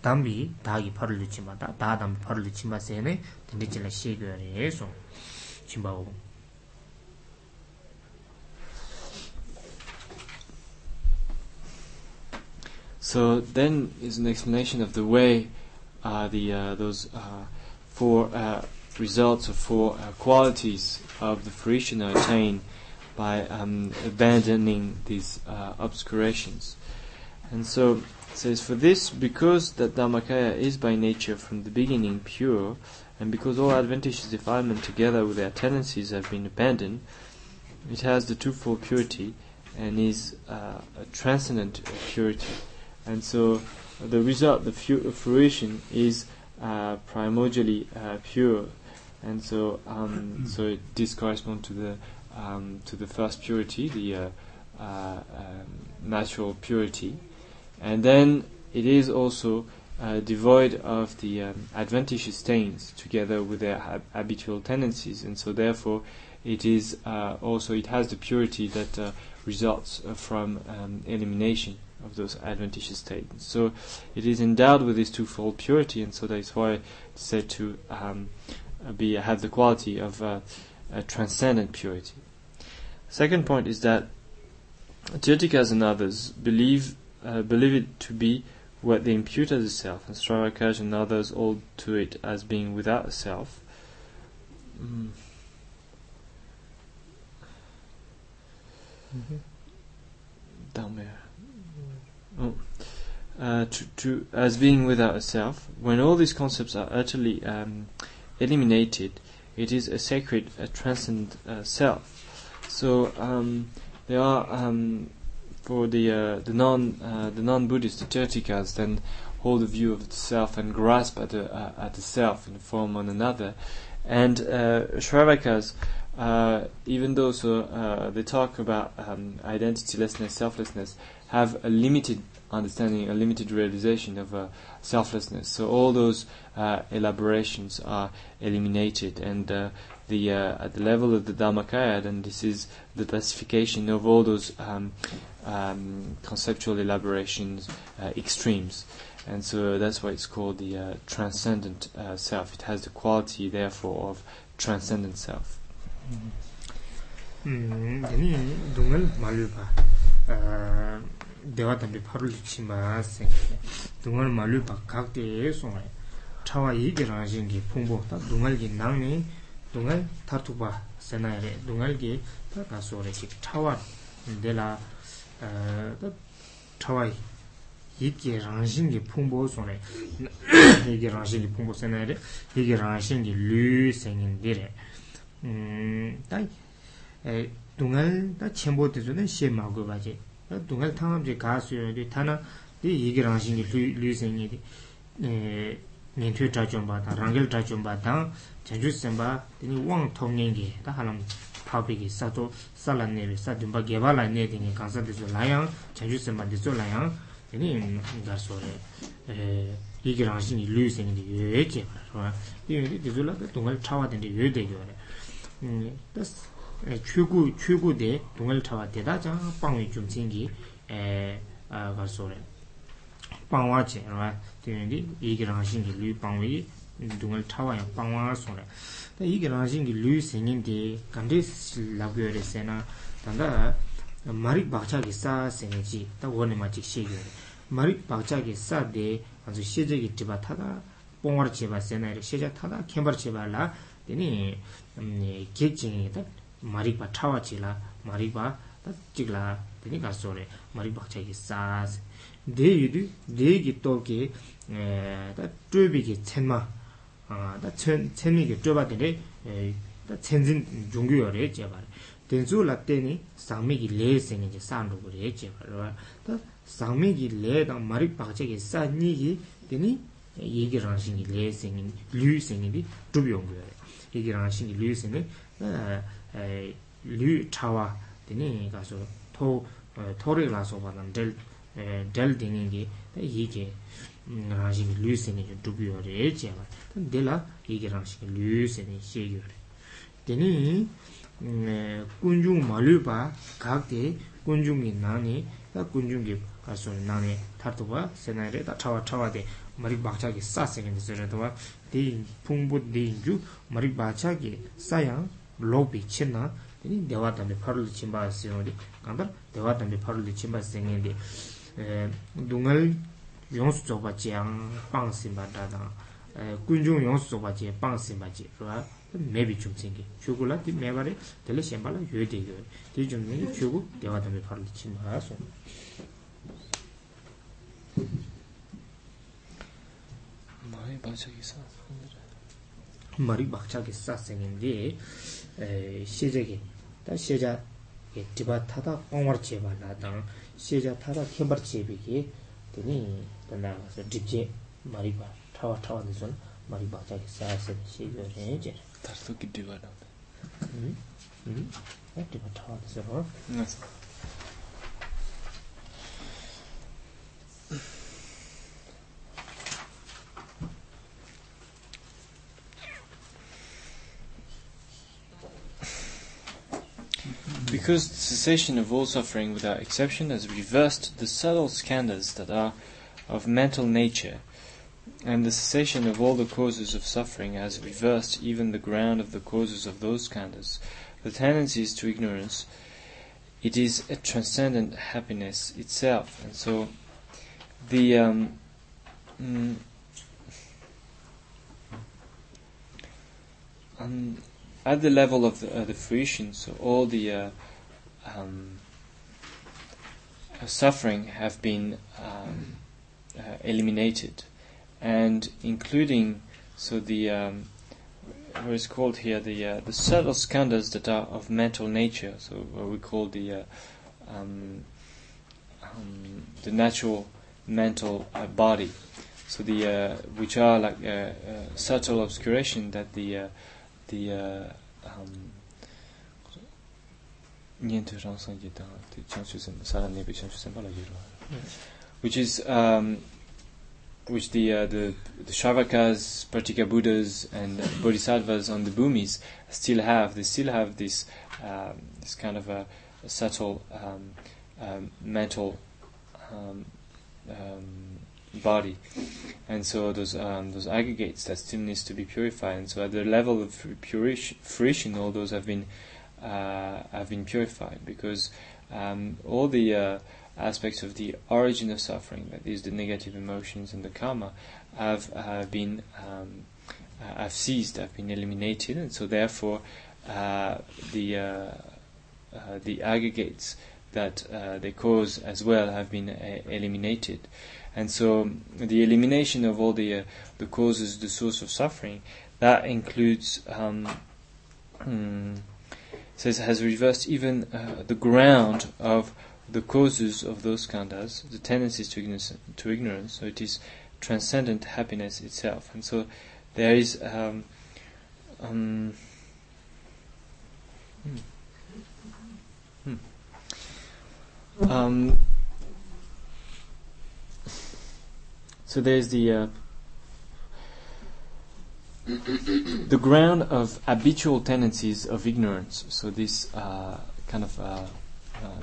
Dambi, Dagi Parluchima, Dadam Parluchima Sene, the Nichela Shigur, Eso, Chimbao. So then is an explanation of the way those four results or four qualities of the fruition are attained by abandoning these obscurations. And so says, for this, because that Dharmakaya is by nature from the beginning pure, and because all adventitious defilement together with their tendencies have been abandoned, it has the twofold purity and is a transcendent purity. And so the result, the fruition, is primordially pure. And so so this corresponds to the first purity, the natural purity. And then it is also devoid of the adventitious stains together with their habitual tendencies, and so therefore it is also, it has the purity that results from elimination of those adventitious stains. So it is endowed with this twofold purity, and so that is why it's said to have the quality of a transcendent purity. Second point is that Tirthikas and others believe it to be what they impute as a self, and Sravakas and others hold to it as being without a self. Down there. As being without a self, when all these concepts are utterly eliminated, it is a sacred, a transcendent self. So there are for the non-Buddhists, the Tirthikas, then hold the view of the self and grasp at the self in the form of another, and Sravakas. Even though they talk about identitylessness, selflessness, have a limited understanding, a limited realization of selflessness. So all those elaborations are eliminated, and at the level of the Dharmakaya, then this is the pacification of all those conceptual elaborations, extremes. And so that's why it's called the transcendent self. It has the quality, therefore, of transcendent self. Yani dungal maluba dewa tambi parulchi mas dungal maluba kakte songa chawa igera jingi pumbo ta dungal gi nangni dungal tartuba senaire dungal gi ta kasore ki chawa dela chawa igera jingi pumbo sonne igera jingi pumbo senaire igera jingi lu sengin dire 딱 동안 다 첨보도 전에 시험하고 봐지. 동안 탐험지 가수여도 타나 이 얘기를 하신 게 류생이 멘트 자좀 봐다. 랑겔 자좀 봐다. 자주쌤 봐. 되니 왕 통낸 게 다하람 파비기 사도 살란네 사좀 봐 개발하네 되니 간사데서 라양 자주쌤 만데서 라양 되니 가서래 얘기를 하신 이 류생이 얘기 봐. 이 디졸라 동안 차와된데 얘기되요. That's 최고 대 동을 차와 대다자 빵이 좀 생기 가서래 빵와지 알아 되는데 얘기를 하신 게 류 빵이 동을 차와야 빵와서래 얘기를 하신 게 류 생인데 간데스 라고에서나 단다 마릭 박자기 싸 생이지 딱 원에 맞지 시기래 마릭 박자기 싸대 아주 시적이 집아 타다 뽕어 집아 세나에 시작 타다 캠버 집아라 되니 Kitchen, Mariba Tower Chilla, Mariba, that Chigla, the Nigasore, Mariba Chagi Saz. They get Toki, that two big tenma, that ten big tuba today, that tenzin Jungu or Echever. Tenzula Teni, Samigi lays in the sound of Echever. That Samigi laid on Mariba Chagi Saz Nigi, then he Yigiransing lays in losing in the tubium. 이기랑신 류스는 류 차와 되니 가서 토 토를 가서 받는 델 되는 게 이게 이기랑신 류스는 두비어래 제가 근데라 이기랑신 류스는 시기래 되니 군중 말류바 각대 군중이 나니 군중이 가서 나니 타도가 세나에 다 차와대 Marik Bachagi Sassing in the Zeradua, the Pumbu Dinju, Marik Bachagi, Sayang, Lopi China, then the Wat and the Pearl Chimba Singing, Gander, the Wat and the Pearl Chimba Singing the Dungal Yonstobachiang, Pang Simbadana, Kunjung Yonstobachi, Pang Simbachi, maybe Chum Singing, Chugula, the Mavare, the Lishambala, Yudigo, the Jumni, Chugu, the Wat and the Pearl Chimba. Maribachaki sassing in the Shijagi, that Shija Tibatata, Omarcheva, Nadam, Shija Tata, Kimbercheviki, the name, the Nagas, the Dipje, Mariba, Tower Tower, this one, Maribachaki sass and Shija Ranger. Tartuki Diva. That Diva Tower is a word. Because the cessation of all suffering without exception has reversed the subtle skandhas that are of mental nature, and the cessation of all the causes of suffering has reversed even the ground of the causes of those skandhas, the tendencies to ignorance, it is a transcendent happiness itself. And so the At the level of the fruition, so all the suffering have been eliminated, and including so the what is called here the subtle skandhas that are of mental nature. So what we call the natural mental body. So the which are like subtle obscuration that the which is which the Sravakas, Pratyekabuddhas, and Bodhisattvas on the bhumis still have. They still have this this kind of a subtle mental body, and so those aggregates that still needs to be purified. And so at the level of fruition, all those have been purified, because all the aspects of the origin of suffering, that is the negative emotions and the karma, have ceased, have been eliminated, and so therefore the aggregates that they cause as well have been eliminated. And so the elimination of all the causes, the source of suffering, that includes says has reversed even the ground of the causes of those skandhas, the tendencies to ignorance. So it is transcendent happiness itself. And so there is so there is the the ground of habitual tendencies of ignorance. So this kind of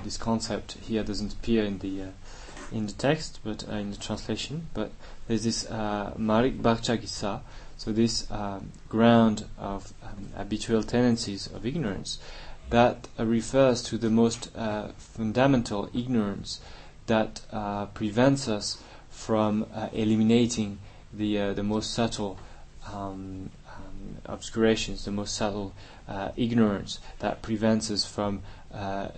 this concept here doesn't appear in the text, but in the translation. But there's this marik barchagisa. So this ground of habitual tendencies of ignorance that refers to the most fundamental ignorance that prevents us from eliminating the most subtle obscurations, the most subtle ignorance that prevents us from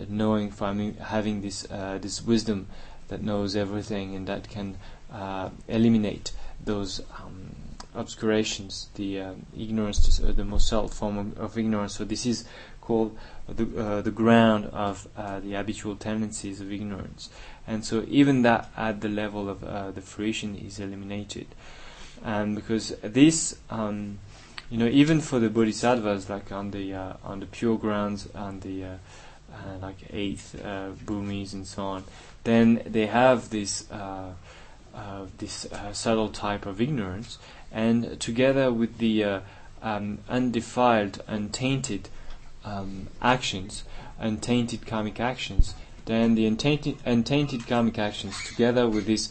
knowing, from having this wisdom that knows everything and that can eliminate those obscurations, the ignorance, the most subtle form of ignorance. So this is called the ground of the habitual tendencies of ignorance. And so even that at the level of the fruition is eliminated. And because this, even for the bodhisattvas, like on the pure grounds, on the like eighth bhumis and so on, then they have this subtle type of ignorance, and together with the undefiled, untainted actions, untainted karmic actions. Then the untainted karmic actions, together with this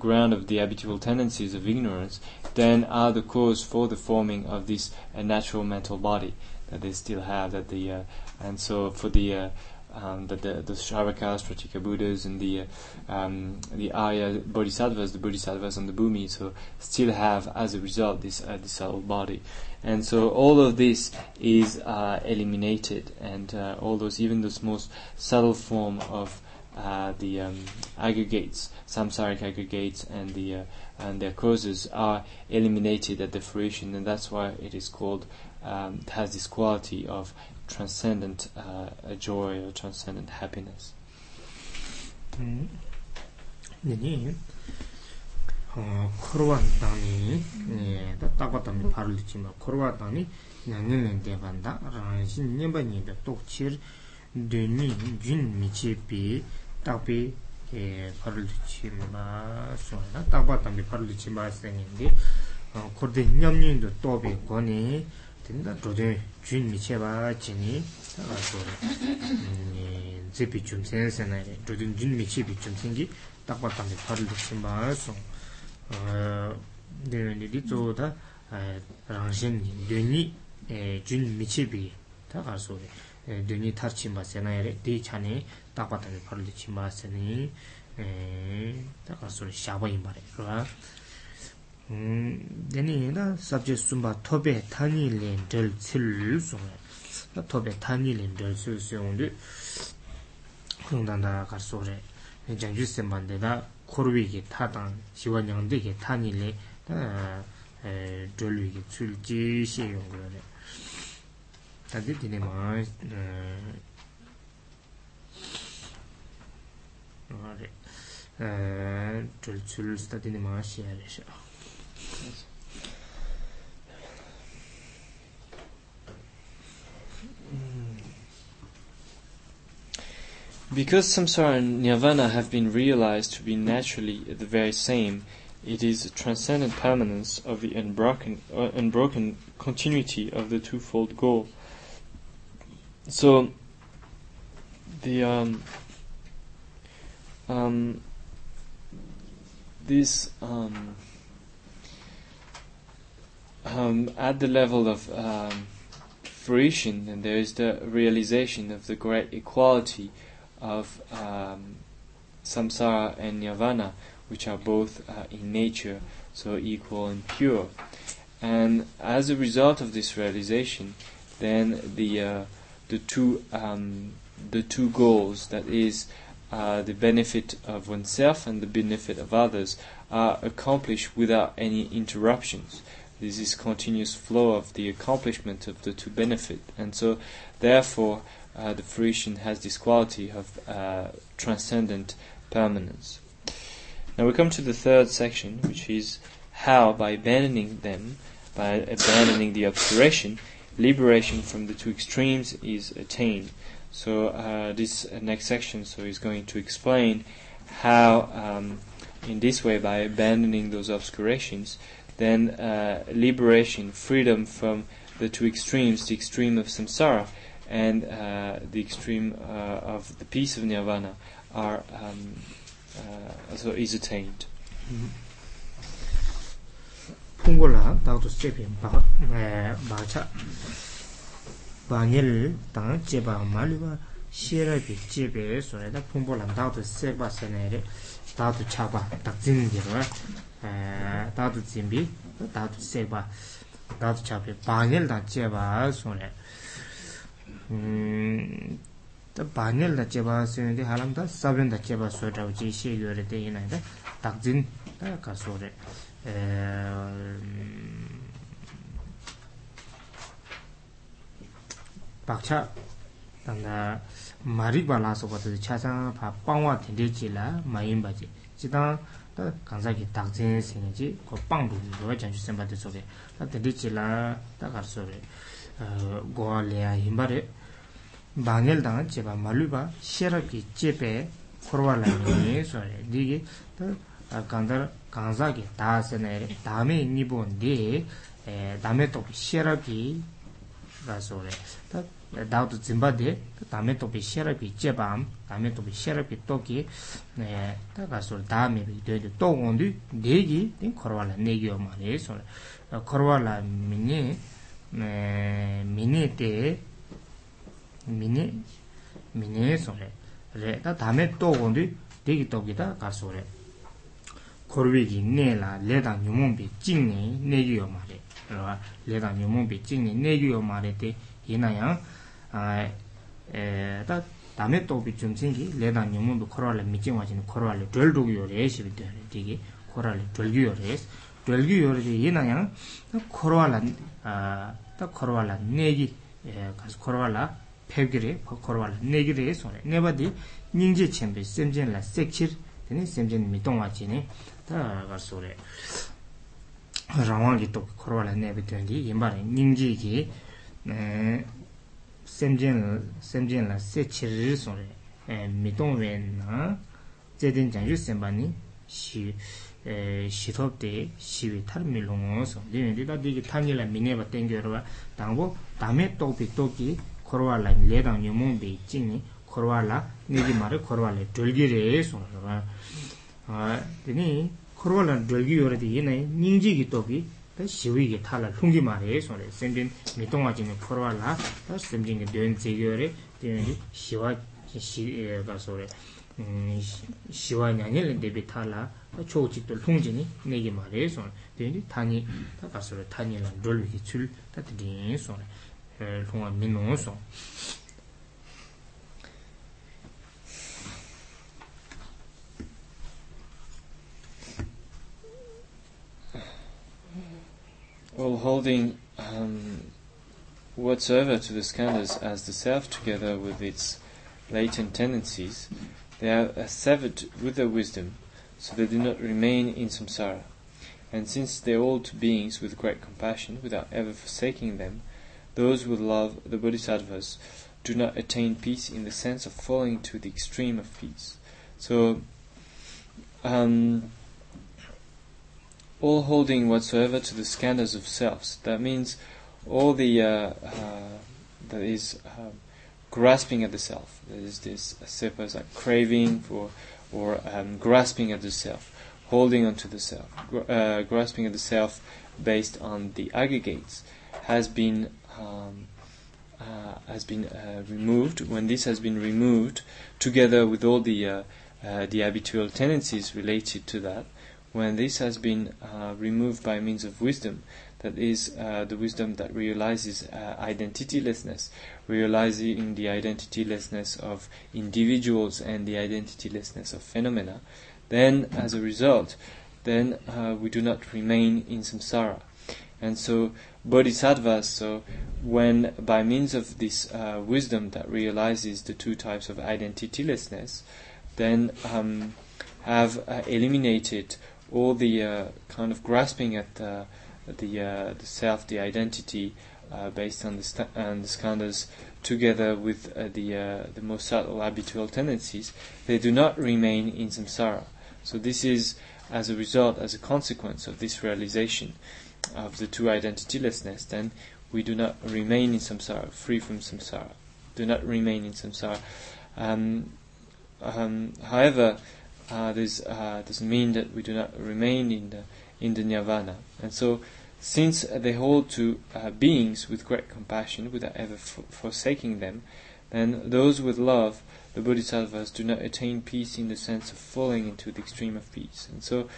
ground of the habitual tendencies of ignorance, then are the cause for the forming of this natural mental body that they still have. That the and so for the Sravakas, Pratyekabuddhas, and the Arya Bodhisattvas, the Bodhisattvas on the bhumi, so still have as a result this subtle body. And so all of this is eliminated, and all those, even those most subtle form of the aggregates, samsaric aggregates, and and their causes are eliminated at the fruition, and that's why it is called. It has this quality of transcendent joy or transcendent happiness. 코르와다니 예 따따고다미 파르리치마 코르와다니 냥년년데반다 라신 님바니데 똑치르 데니 준 미치피 따피 예 파르리치마 소나 따바다미 파르리치마 생인데 코르데 냠년도 또비 고니 된다 도데 준 미체바 지니 따가서 예 제비 좀 센세나에 도든 준 미치비 좀 생기 따바다미 파르리치마 소 Then it so that Rangshin Duni Jun Michibi Takaso Duni Tarchimas and I read the Chani Tapatan Parlichimas and Takaso Shaba in Barra Deni da subject sumba tobe tani lindel sil sume. Da tobe tani lindel sil sume. Kurundan da karsore. Janju semande da korwi ki tatan siwa nyangde ki tani le da dolwi ki sulji si yongore. Tadi dini ma tul sul statini ma si yarisha. Because samsara and nirvana have been realized to be naturally the very same, it is a transcendent permanence of the unbroken continuity of the twofold goal. So, at the level of fruition, and there is the realization of the great equality of samsara and nirvana, which are both in nature so equal and pure. And as a result of this realization, then the two goals, that is the benefit of oneself and the benefit of others, are accomplished without any interruptions. This is continuous flow of the accomplishment of the two benefit, and so therefore the fruition has this quality of transcendent permanence. Now we come to the third section, which is how by abandoning the obscuration, liberation from the two extremes is attained. So this next section is going to explain how in this way, by abandoning those obscurations, then liberation, freedom from the two extremes, the extreme of samsara and the extreme of the peace of nirvana, are is attained. Dadu zimbi, dadu seba, dadu chapi, banyal da jeba sone. Banyal da jeba sone de halam da sabin da jeba sone da uji shi yore de inay da takzin da ka sore. Bakcha, tanda marikba la soba tu chasang pa pangwa tinde chi la mayimba chi. Chidang, 강사기 딱진 생이지 그 빵도 누가 전주선 받을 속에 다들이지라 다갈 속에 고알이야 힘바레 방엘당 제바 말루바 시럽기 제베 코로나라니 소리 니게 강사 강사기 다스네 다음에 니본데 다음에 또 시럽기 가서래 다 다우도 짐바데 다음에 또 비셔럽이 제밤 다음에 또 비셔럽이 또기 네 다가서 다음에 비도도 또 온디 네기 된 걸어라 네기요 말해서 걸어라 미니 미니데 미니에서래 레다 다음에 또 온디 네기 또기다 가서래 걸비기 네라 레다 유문비 찡네 네기요 말해 레다 유문비 찡네 네기요 말해데 이나양 다 다음에 또 비좀 생기 레단 용문도 코로나를 미팅 와지는 코로나를 돌도기요래 시비들 되게 코로나를 돌기요래 돌기요래 이나양 다 코로나 내기 가서 코로나 폐기래 코로나 내기래 손에 네바디 닝제 챔베 셈젠라 색칠 되는 셈젠 미동 와지네 다 가서래 라왕이 또 코로나 내비던디 이말에 닝제기 semjen la se chiri sore mitong wen na zedin janju sembani shitop de shiwi tar milongo so dine da digi tangi la mineba tengyo rwa tango dame topi toki korwa la ledang nyumon be jini korwa la negi mara korwa la dolgi re so dine korwa la dolgi yore di yinay ningji ki toki 시위기 탈라 흉기 말에 손에 샌빈 미동아지는 코로나 다 샌빈이 된지여래 되는 시와 시에 가서래 시와 냥일 데비탈라 초직들 통진이 내게 말해서 되니 타니 다가서 타니랑 돌기 줄 따뜻히 손에 통한 민노소 Well, holding whatsoever to the skandhas as the self together with its latent tendencies, they are severed with their wisdom, so they do not remain in samsara. And since they hold beings with great compassion, without ever forsaking them, those who love the bodhisattvas do not attain peace in the sense of falling to the extreme of peace. So, all holding whatsoever to the skandhas of selves, that means all the that is grasping at the self, that is this seppas like craving for or grasping at the self, holding onto the self, grasping at the self based on the aggregates has been removed. When this has been removed, together with all the habitual tendencies related to that, when this has been removed by means of wisdom, that is the wisdom that realizes identitylessness, realizing the identitylessness of individuals and the identitylessness of phenomena, then as a result, then we do not remain in samsara. And so bodhisattvas, so when by means of this wisdom that realizes the two types of identitylessness, then have eliminated all the kind of grasping at the self, the identity based on the skandhas, together with the most subtle habitual tendencies, they do not remain in samsara. So this is as a result, as a consequence of this realization of the two identitylessness, then we do not remain in samsara, free from samsara, do not remain in samsara. However, this doesn't mean that we do not remain in the nirvana. And so, since they hold to beings with great compassion, without ever forsaking them, then those with love, the bodhisattvas, do not attain peace in the sense of falling into the extreme of peace. And so,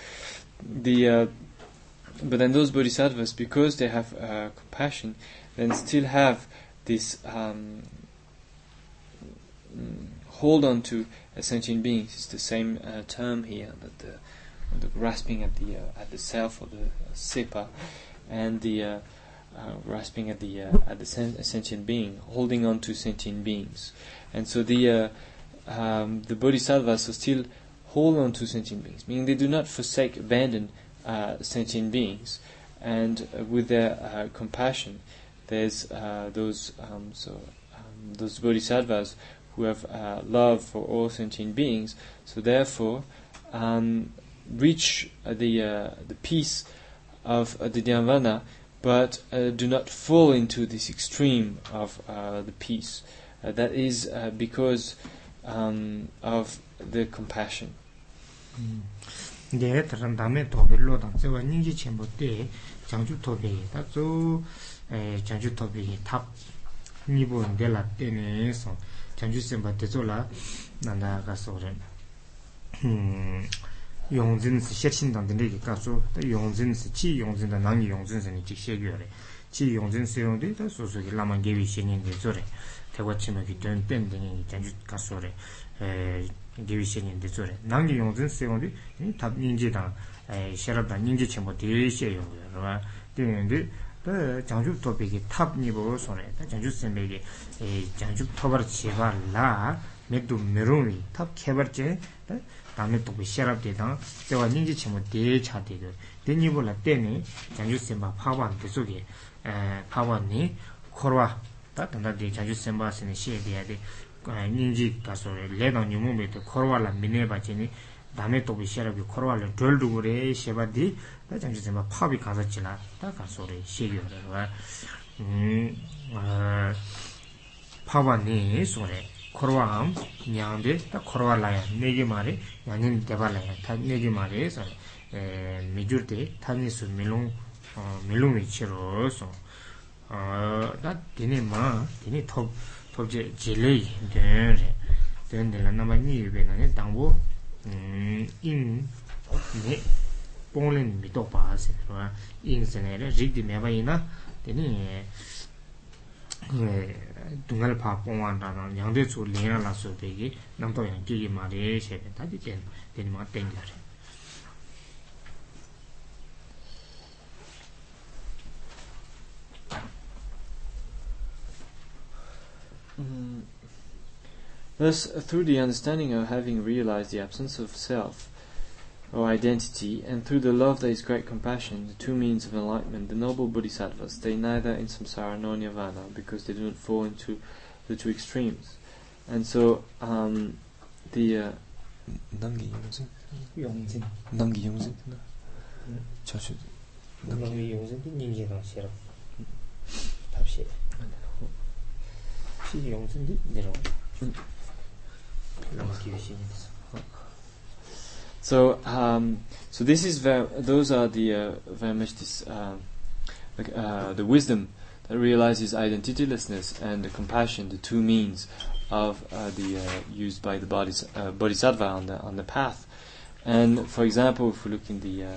but then those bodhisattvas, because they have compassion, then still have this hold on to sentient beings. It's the same term here, that the grasping at the self, or the seppa, and the grasping at the sentient being, holding on to sentient beings. And so the bodhisattvas still hold on to sentient beings, meaning they do not forsake, abandon sentient beings, and with their compassion, there's those bodhisattvas who have love for all sentient beings, so therefore reach the peace of the nirvana, but do not fall into this extreme of the peace. That is because of the compassion. 용진스 셰신단들이 가서 용진스 치 용진다 난이 용진스니 직세교래 치 용진스 용데 다 소소기 라만게비 신인데 저래 대과침하기 전 땡땡이 전주 가서래 게비 신인데 저래 난이 용진스 용데 답인지다 셔럽다 인지 첨부 대시에요 그러나 되는데 그 장주 토픽이 탑니보 손에 장주 선배에게 장주 토벌 제발라 메두 메로미 탑 개발제 다음에 또 시럽대다 제가 인지 첨부 대차대들 데니볼라 때문에 장주 선배 파반 계속에 파반이 걸와 딱 단단히 장주 선배한테 시에야 돼 인지 가서 레던 유무에 걸와라 미네바지니 다음에 또 시럽이 걸와를 돌도 그래 쉐바디 장주선 막 팝이 가졌지나 딱 가서래 시기여라 파반이 소래 걸와함 냥데 딱 걸와라야 내게 말이 양인 대발라야 내게 말이서 미줄데 타니스 밀롱 위치로서 나 되네마 되네 톱제 질레 되네 then the Lanabani Vegane Tango in Poland Mitopas, in Senera, Jig the Mevaina, then Tungal Papuan, youngest would Lena Lasso Peggy, Namto and Kigi Maria, Shepherd, then more danger. Thus, through the understanding of having realized the absence of self or identity, and through the love that is great compassion, the two means of enlightenment, the noble bodhisattvas stay neither in samsara nor nirvana, because they do not fall into the two extremes. And so, So this is those are the very much this the wisdom that realizes identitylessness and the compassion, the two means of used by the bodhisattva on the path. And for example, if we look in the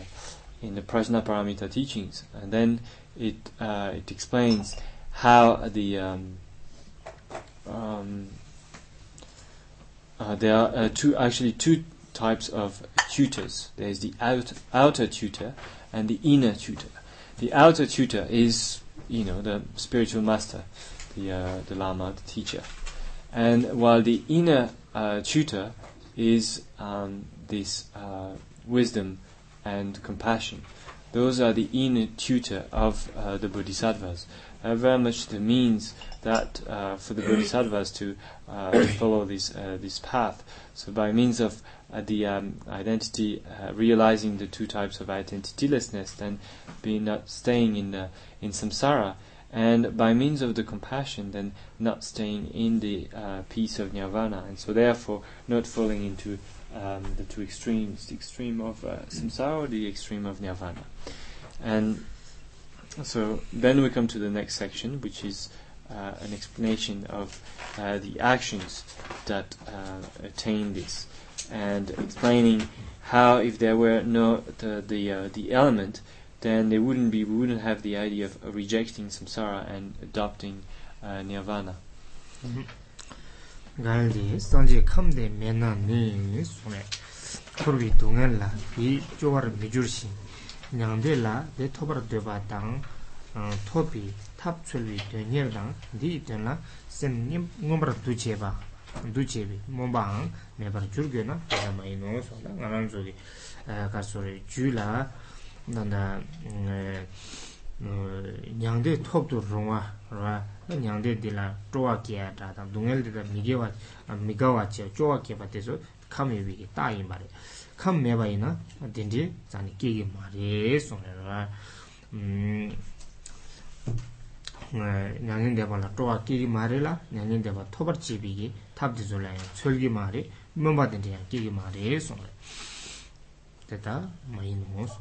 Prajnaparamita teachings, and then it explains how the there are two types of tutors. There is the outer tutor and the inner tutor. The outer tutor is, the spiritual master, the Lama, the teacher, and while the inner tutor is this wisdom and compassion. Those are the inner tutor of the bodhisattvas. Very much the means that for the bodhisattvas to follow this path. So by means of the identity, realizing the two types of identitylessness, then being not staying in samsara, and by means of the compassion, then not staying in the peace of nirvana, and so therefore not falling into the two extremes, the extreme of samsara or the extreme of nirvana. And so then we come to the next section, which is an explanation of the actions that attain this, and explaining how if there were no the element, then we wouldn't have the idea of rejecting samsara and adopting nirvana. Mm-hmm. Nandela, the Tobar de Batang, Topi, Tapsuli, Nirdan, Ditana, Sen Number Ducheva, Duchevi, Mobang, Never Jurgena, Samainos, Naranzuri, Casori, Jula, Nana Yande Top to Roma, Yande de la Joaquia, Dungel de Miguel, Migawacha, Joaquia, but this coming week, dying by it. Come, Mevaina, Dindi, Zaniki, Maris, Nanin de Valatua, Kiri Marilla, Nanin de Vatoba Chibigi, Tabdizola, Sulgi Mari, Mumba de Kiri Maris, Teta, Mainos.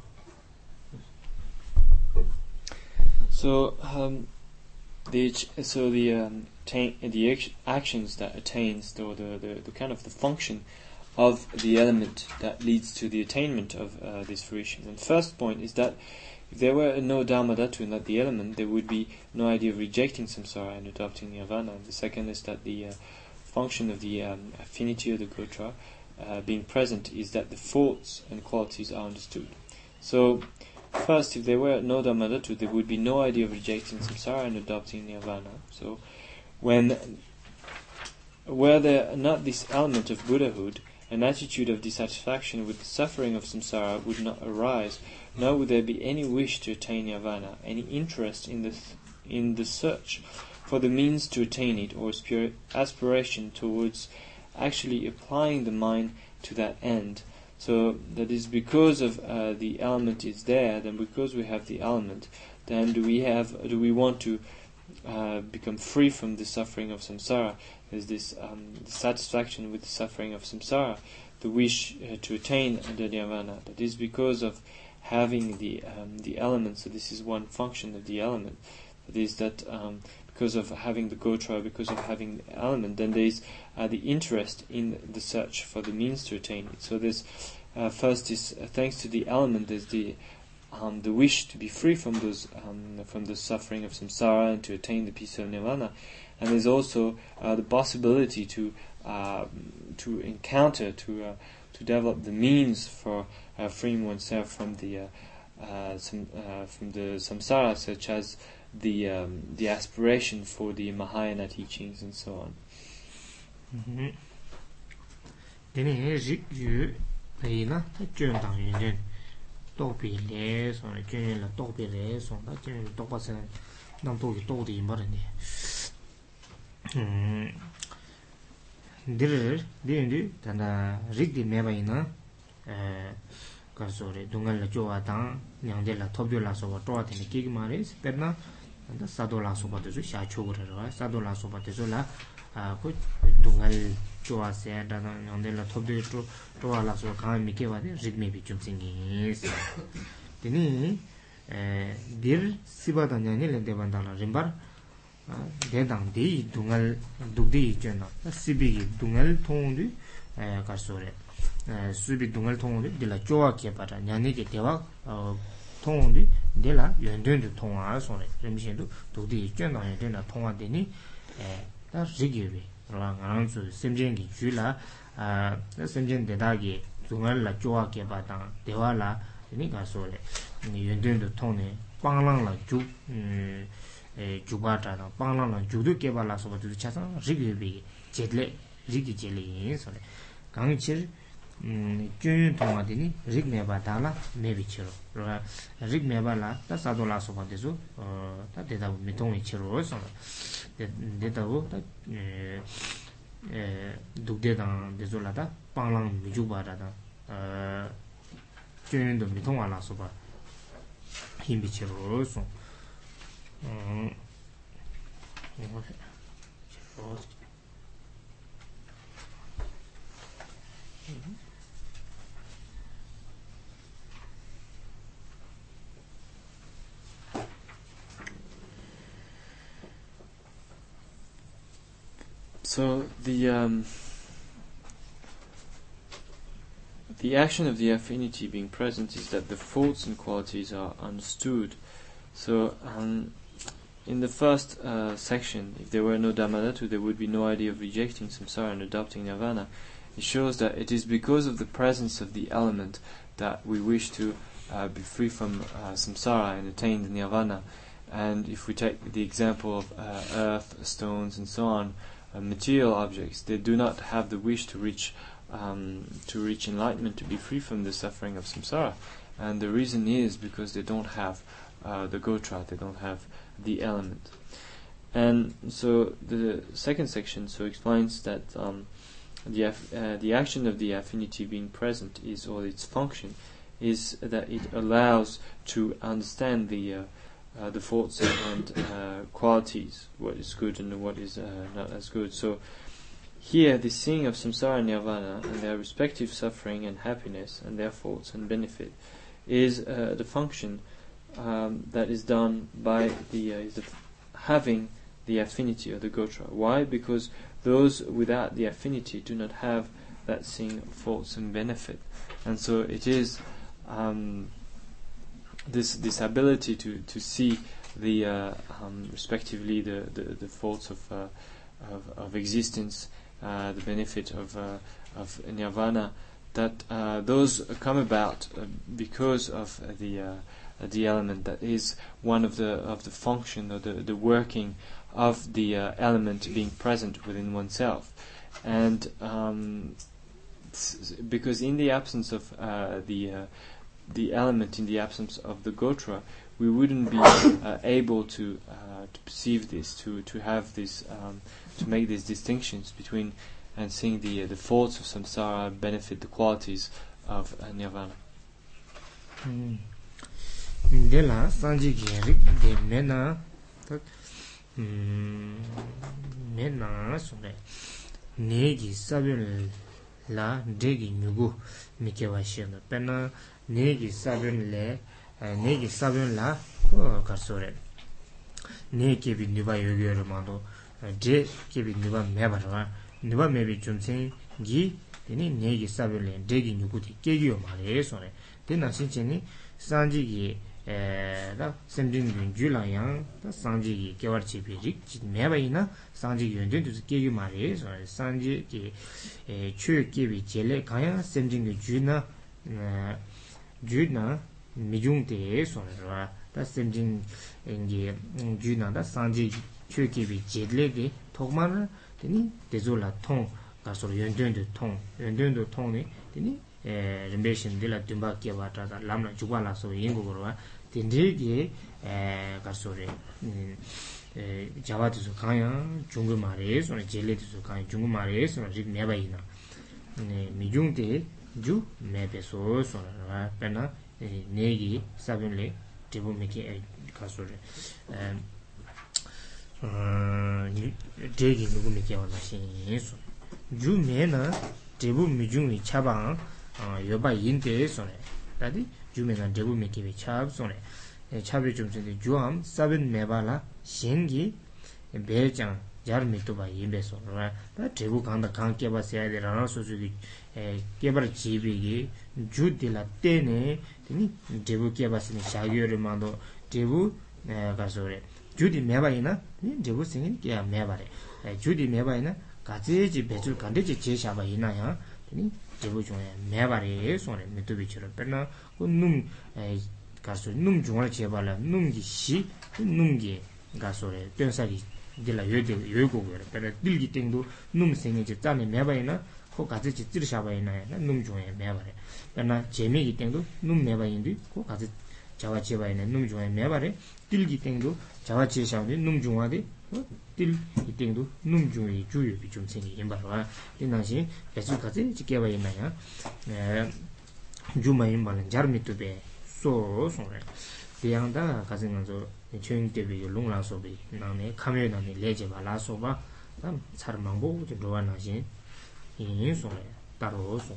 So, the actions that attains, the kind of the function of the element that leads to the attainment of this fruition. And first point is that if there were no Dharmadhatu, not the element, there would be no idea of rejecting samsara and adopting nirvana. And the second is that the function of the affinity of the Gotra being present is that the thoughts and qualities are understood. So first, if there were no Dharmadhatu, there would be no idea of rejecting samsara and adopting nirvana. So were there not this element of Buddhahood, an attitude of dissatisfaction with the suffering of samsara would not arise, nor would there be any wish to attain nirvana, any interest in the search for the means to attain it, or aspiration towards actually applying the mind to that end. So that is because of the element is there. Then because we have the element, then do we want to become free from the suffering of samsara? There's this satisfaction with the suffering of samsara, the wish to attain the nirvana. That is because of having the elements. So this is one function of the element. It is that because of having the Gotra, because of having the element, then there is the interest in the search for the means to attain it. So there's first is thanks to the element, there's the wish to be free from those from the suffering of samsara and to attain the peace of nirvana, and there's also the possibility to encounter, to develop the means for freeing oneself from the samsara, such as the aspiration for the Mahayana teachings and so on. Mm-hmm. So the action of the affinity being present is that the faults and qualities are understood. So in the first section, if there were no Dharmadhatu, there would be no idea of rejecting samsara and adopting nirvana. It shows that it is because of the presence of the element that we wish to be free from samsara and attain the nirvana. And if we take the example of earth, stones, and so on, material objects, they do not have the wish to reach enlightenment, to be free from the suffering of samsara, and the reason is because they don't have the gotra, they don't have the element. And so the second section explains that the action of the affinity being present is, or its function is, that it allows to understand the faults and qualities, what is good and what is not as good. So here, the seeing of samsara and nirvana and their respective suffering and happiness and their faults and benefit is the function that is done by having the affinity or the gotra. Why? Because those without the affinity do not have that seeing of faults and benefit, and so it is this ability to see the respectively the faults of existence, the benefit of nirvana, that those come about because of the element. That is one of the function or the working of the element being present within oneself. And because in the absence of the element, in the absence of the gotra, we wouldn't be able to perceive this, to have this, to make these distinctions between and seeing the faults of samsara benefit the qualities of nirvana. Negi sabion la, ne kebi niva yogiyo mando de kebi niva mebara niva mebi chunsen gi deni ne gi sabelen de gi nyukuti kegiyo mare sone dena sincheni sanji gi da semdin gunjula yang da sanji gi kewar chibi rik chit mebaina sanji yönde düz kegiyo mare sone sanji gi chö kebi jele kaya semdin gunjuna juna mijung de sone 다 샘진 이게 주나다 산지 최기비 제들레기 토마는 되니 데졸라 통 가서 연전도 통이 되니 렘베신 딜라 듬바께 바타다 람나 주발라서 인고거와 딘디게 가서레 자와드스 강야 중국말에 소리 제레드스 강야 중국말에 소리 메바이나 네 미중데 주 메베소 소라 페나 네기 사빈레 table making a castle taking the make our machine you mena table mijung chabang yoba yinte son that is you mena table making a chab son a chabi jumps in the juam seven mebala shingi a bejan jarmito by imbes or that table can the canke was here there are also a keber chibi jude la tene debu kebasini shagyor mando debu gasore judi mebaina debu singin ke mebare judi mebaina gazeji betul kandeji cheshaba ina ya debu jone mebare sone mitubi chiro perna num gasore num jone chebala numgi shi numgi gasore tensari dela yode yogo gore perna dilgi tengdo num singeji tane mebaina ko gazeji tirshaba ina ya num jone mebare 나 재미기 땡도 눈 매바인데 그 가지 자와치바 있는 눈 중에 매바래 딜기 땡도 자와치 샤운데 눈 중화데 딜기 땡도 눈 중에 주의비 좀 생기긴 봐라 이나시 배수까지 지켜봐 있나요 네 주마인 말은 자르미토베 소소네 대양다 가진면서 최인대비 롱라소비 나네 카메라네 레제발라소바 참 사람하고 로아나신 이 소네 따로소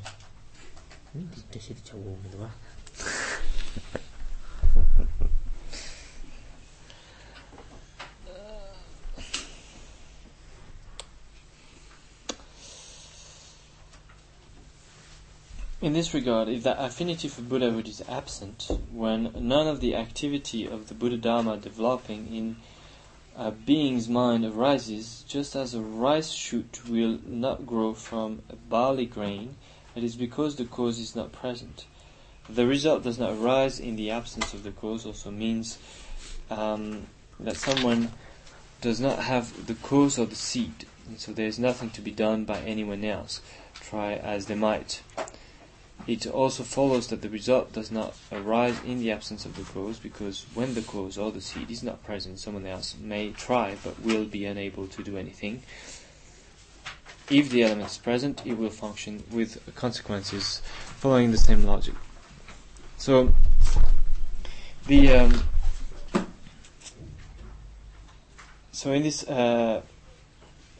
In this regard, if the affinity for Buddhahood is absent, when none of the activity of the Buddha Dharma developing in a being's mind arises, just as a rice shoot will not grow from a barley grain, it is because the cause is not present. The result does not arise in the absence of the cause, also means that someone does not have the cause or the seed, and so there is nothing to be done by anyone else, try as they might. It also follows that the result does not arise in the absence of the cause, because when the cause or the seed is not present, someone else may try but will be unable to do anything. If the element is present, it will function with consequences following the same logic. So, in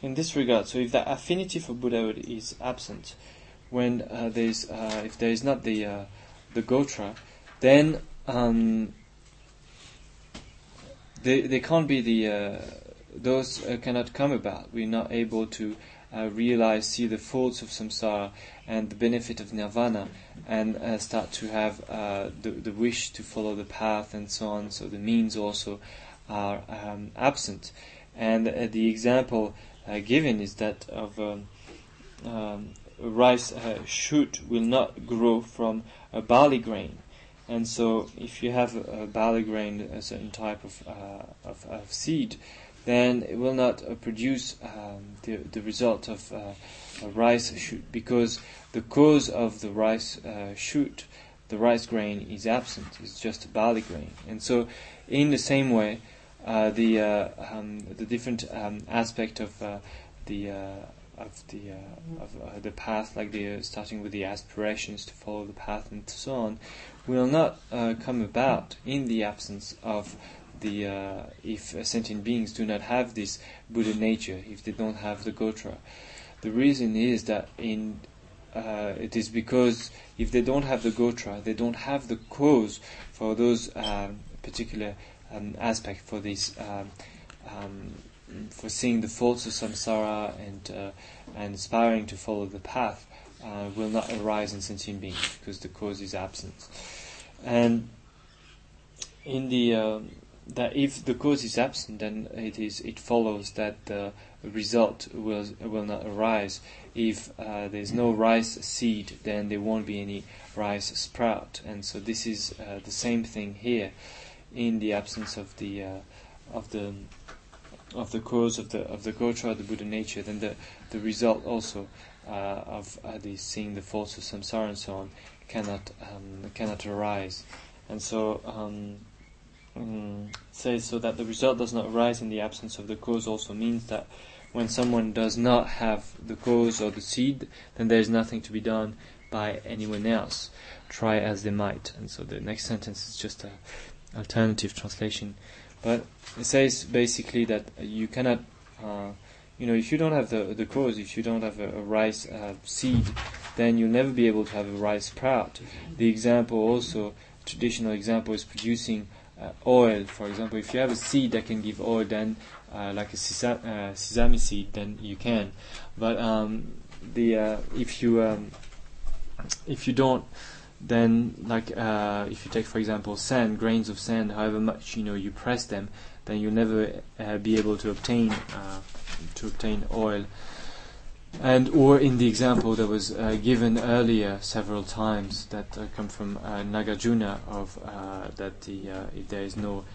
this regard, if the affinity for Buddhahood is absent, when if there is not the Gotra, then they can't be those cannot come about. We're not able to see the faults of samsara and the benefit of nirvana, and start to have the wish to follow the path and so on. So the means also are absent. And the example given is that of a rice shoot will not grow from a barley grain. And so if you have a barley grain, a certain type of seed, then it will not produce the result of a rice shoot, because the cause of the rice shoot, the rice grain, is absent. It's just a barley grain. And so, in the same way, the different aspect of the path, like starting with the aspirations to follow the path and so on, will not come about in the absence of if sentient beings do not have this Buddha nature, if they don't have the Gotra. The reason is that it is because if they don't have the Gotra, they don't have the cause for those particular aspects, for these foreseeing the faults of samsara and aspiring to follow the path will not arise in sentient beings because the cause is absent. And in the that if the cause is absent, then it follows that the result will not arise. If there's no rice seed, then there won't be any rice sprout. And so this is the same thing here. In the absence of the cause of the Gotra, the Buddha nature, then the result also of the seeing the faults of samsara and so on cannot arise. And so says so that the result does not arise in the absence of the cause also means that when someone does not have the cause or the seed, then there is nothing to be done by anyone else, try as they might. And so the next sentence is just a alternative translation, but it says basically that you cannot, if you don't have the cause, if you don't have a rice seed, then you'll never be able to have a rice sprout. The example also, traditional example, is producing oil. For example, if you have a seed that can give oil, then like a sesame seed, then you can. But if you don't, then like if you take for example sand, grains of sand, however much you press them, then you'll never be able to obtain oil. And or in the example that was given earlier several times that come from Nagarjuna of that the if there is no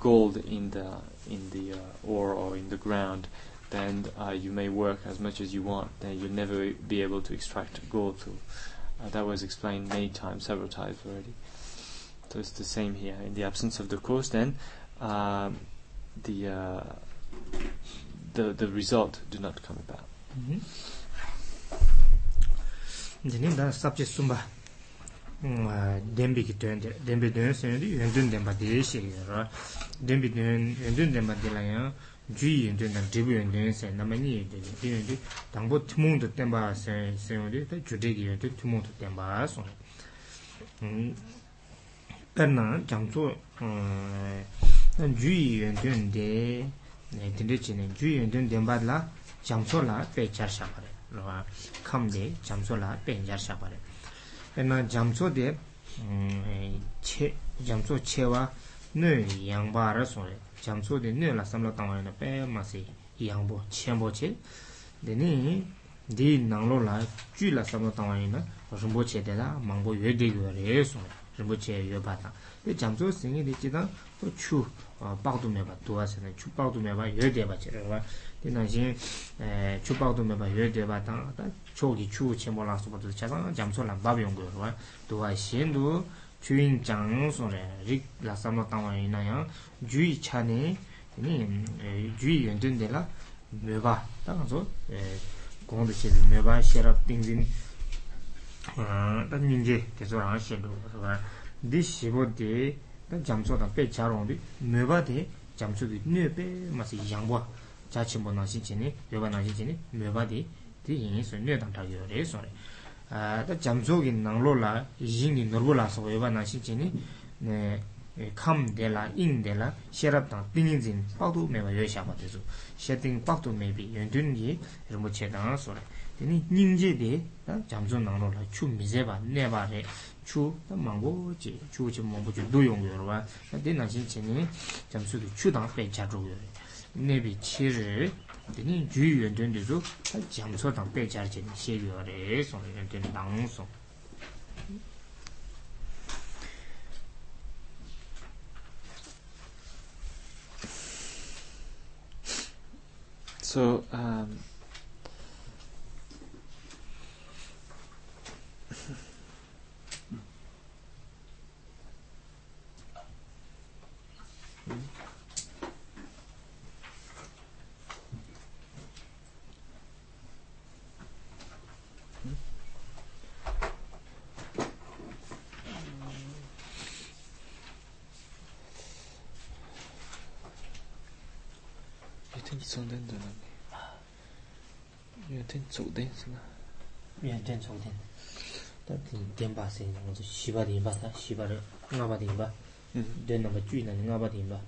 gold in the ore or in the ground, then you may work as much as you want, then you'll never be able to extract gold. That was explained many times, several times already. So it's the same here. In the absence of the cause, then the result do not come about. Jamso de nela samla tanga na pe masi yangbo chenbo che de ni di nanglo la ju la samla tanga na jumbo che de la mangbo ye de gore so jumbo che ye bata de jamso singi de chida to chu bagdu me ba to asena chu bagdu me ba ye de ba che wa de na jin chu bagdu me ba ye de ba ta chu gi chu chenbo la so ba de cha jamso la ba byong go wa to a shin do 주인 장소에 릭 라사마 땅이나야 주의 차네 이 주의 연전데라 메바 땅소 에 공도체 메바 셔럽 띵진 아 단민제 계속 하시는 거가 디시보데 잠소다 빼자로비 메바데 잠소도 네베 마시 양과 자침보 나시치니 메바 나시치니 메바디 디이 순뇌 담타요 레소레 다 잠속인 낭로라 이진이 너블라서 외반하시지니 네 캄델라 인델라 셰랍당 띵진 파도 메바 여샤바데조 셰팅 파도 메비 연든기 이런 체당 소리 되니 님제데 잠속 낭로라 추 미제바 네바레 추 망고지 추지 뭐부지 노용여와 되나신체니 잠속이 추당 배자조여 네비 치를 되니 주의 연전대로 잠소당 빼자르지 시위월에 소년된 당소 So then number three and Nabadimba,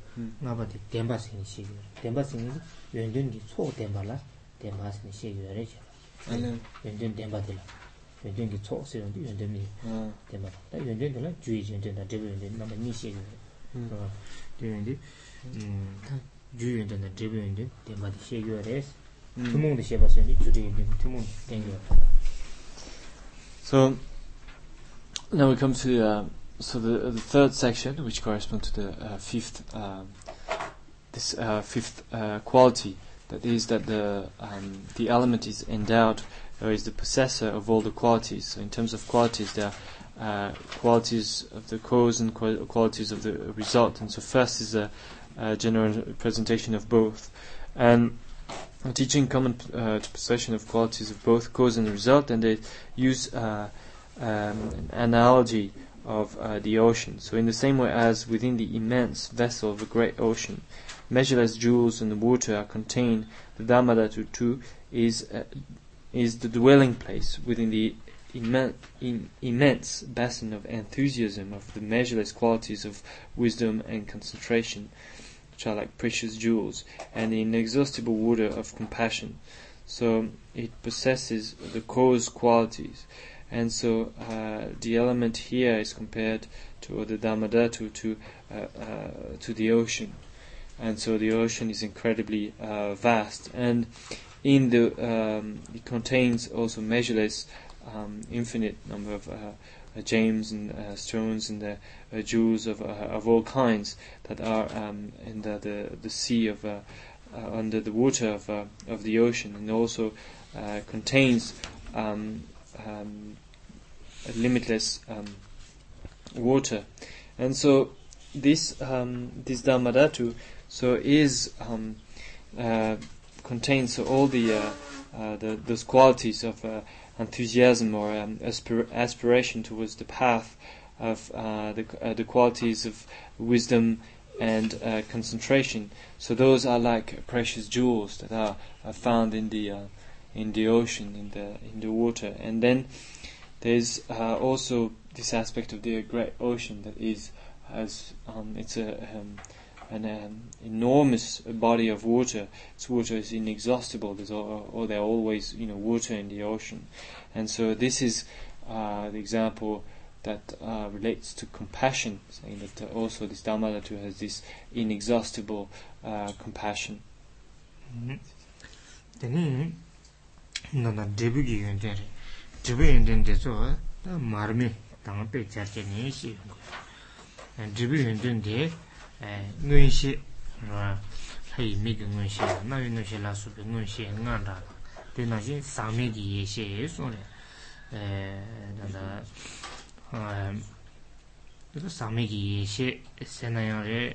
Nabadi Dembas in Shig, Dembas in Yendun, so Dembala, Dembas in Shig, and then Dembatilla. You don't get tossed and you don't mean Demba. You don't like Jewish and then a devil and then number Nisha. During the Jew and then a devil and then Demba the Shig, your race. Tomorrow the Shabbat and today, tomorrow, thank you. So now we come to the third section, which corresponds to the fifth quality, that is that the element is endowed or is the possessor of all the qualities. So in terms of qualities, there are qualities of the cause and qualities of the result. And so first is a general presentation of both, and teaching common to possession of qualities of both cause and result. And they use an analogy of the ocean. So in the same way as within the immense vessel of a great ocean, measureless jewels in the water are contained, the Dharmadhatu too is the dwelling place within the immense basin of enthusiasm of the measureless qualities of wisdom and concentration, which are like precious jewels, and the inexhaustible water of compassion. So it possesses the cause qualities. And so the element here is compared to the Dharmadhatu to the ocean, and so the ocean is incredibly vast, and in the it contains also measureless, infinite number of gems and stones and the jewels of all kinds that are in the sea of under the water of the ocean, and also contains limitless water. And so this Dharmadhatu contains all those qualities of enthusiasm or aspiration towards the path of the qualities of wisdom and concentration. So those are like precious jewels that are found in the ocean, in the water. And then there's also this aspect of the great ocean that is, as it's an enormous body of water. Its water is inexhaustible. There's there are always water in the ocean, and so this is the example that relates to compassion, saying that also this Dharmadhatu has this inexhaustible compassion. Mm-hmm. Nana debugi yendere debu yendende so da marmi tang pe charche ne shi debu yendende nui shi hai mi ge nui shi na yu nui shi la su pe nui shi ngan da de na shi same gi ye shi so le da same gi ye shi se na yo le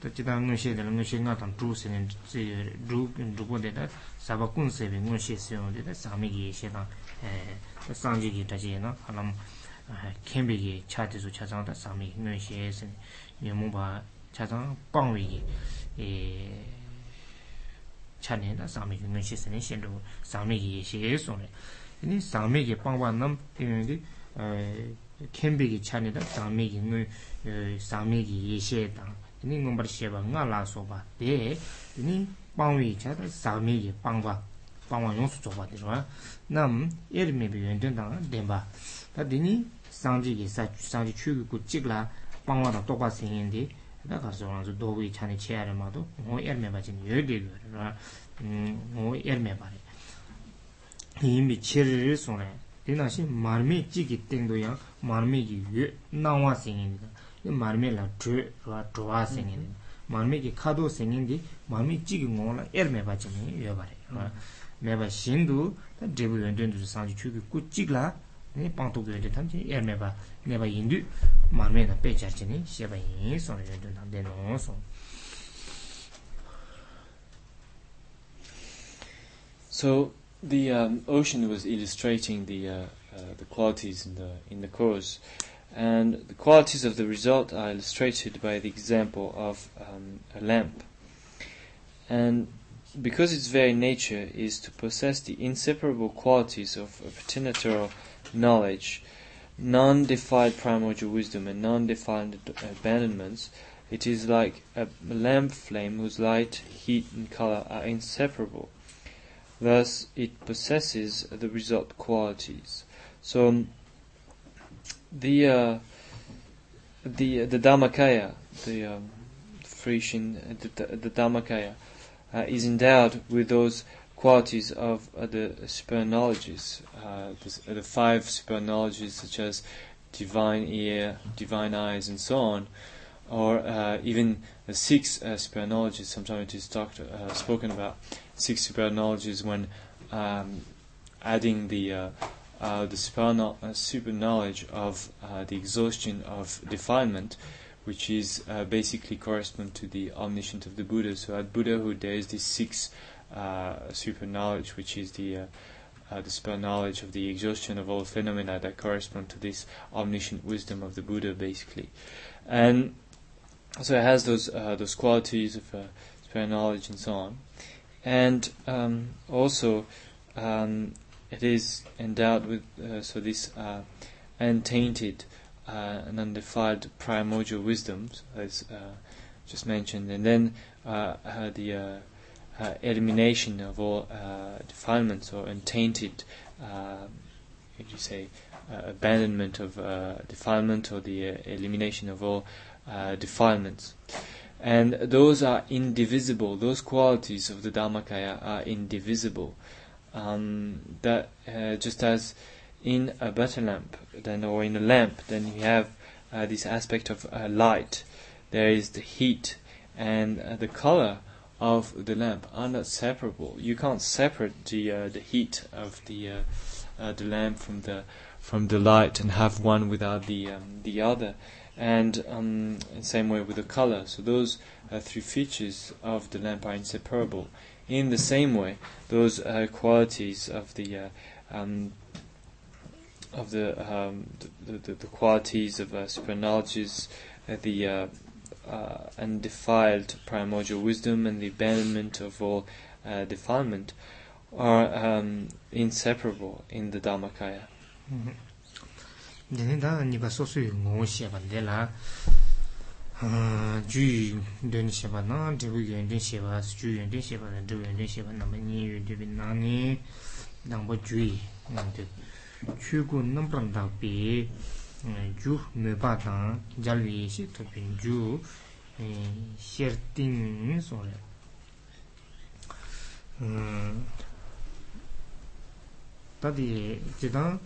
to ti da nui shi de nui shi ngan tam tu se ne ji du bo de da Sabakun saving when she soon did a Samigi Shana, the Sanjigi Tajina, Alam Kimbigi, Chatis, which has on the Sami, no she is in Yamuba Chazan, Bangwigi, a Chanina, Sami, no she's an issue, Samigi, she is only. In Samigi, Panganum, Kimbigi Chanida, Samigi, no Samigi, she down. In the number Sheva, Nala Soba, there, in Bangwi Chad, Sami, Bangwa, Bangwa, Nam, it may be entered on Demba. That Dini, Sanji, such Sanji Chu, good Chigla, Bangwa, the Toba singing in the Dakason, the Dowi, Chani Chair, and Mado, who Ermebach in Yodi, who Ermebari. He be cheery sooner. Then I see Marmee Jiggy Tendoya, Marmee, Nawa singing the Marmee La Trua singing. Marmiki Kado singing the Marmiki Mola Ermeba Jimmy, Yabari. Meba Shindu, the devil and the Sanjuku, good Chigla, the Panto Great Tanti, Ermeba, never Hindu, Marmena Pechachini, Sheva is on the Deno also. So the ocean was illustrating the qualities in the cause. And the qualities of the result are illustrated by the example of a lamp. And because its very nature is to possess the inseparable qualities of a preternatural knowledge, non-defiled primordial wisdom and non-defiled abandonments, it is like a lamp flame whose light, heat and color are inseparable. Thus, it possesses the result qualities. So, the Dharmakaya, the Dharmakaya, is endowed with those qualities of the super knowledges, the five super knowledges such as divine ear, divine eyes, and so on, or even the six super knowledges. Sometimes it is spoken about six super knowledges when adding the super knowledge of the exhaustion of defilement, which is basically correspond to the omniscience of the Buddha. So at Buddhahood there is this six super knowledge, which is the super knowledge of the exhaustion of all phenomena that correspond to this omniscient wisdom of the Buddha, basically. And so it has those qualities of super knowledge and so on. And also it is endowed with this untainted and undefiled primordial wisdom, as just mentioned, and then the elimination of all defilements or untainted, abandonment of defilement, or the elimination of all defilements. And those are indivisible. Those qualities of the Dharmakaya are indivisible. That just as in a butter lamp, or in a lamp, then you have this aspect of light. There is the heat, and the color of the lamp are not separable. You can't separate the heat of the lamp from the light and have one without the other. And same way with the color. So those three features of the lamp are inseparable. In the same way, those qualities of the qualities of super knowledges, the undefiled primordial wisdom and the abandonment of all defilement are inseparable in the Dharmakaya. Ju Mubata, Jali, Shitopin Ju, Shirting, sorry. Tadi Jidan,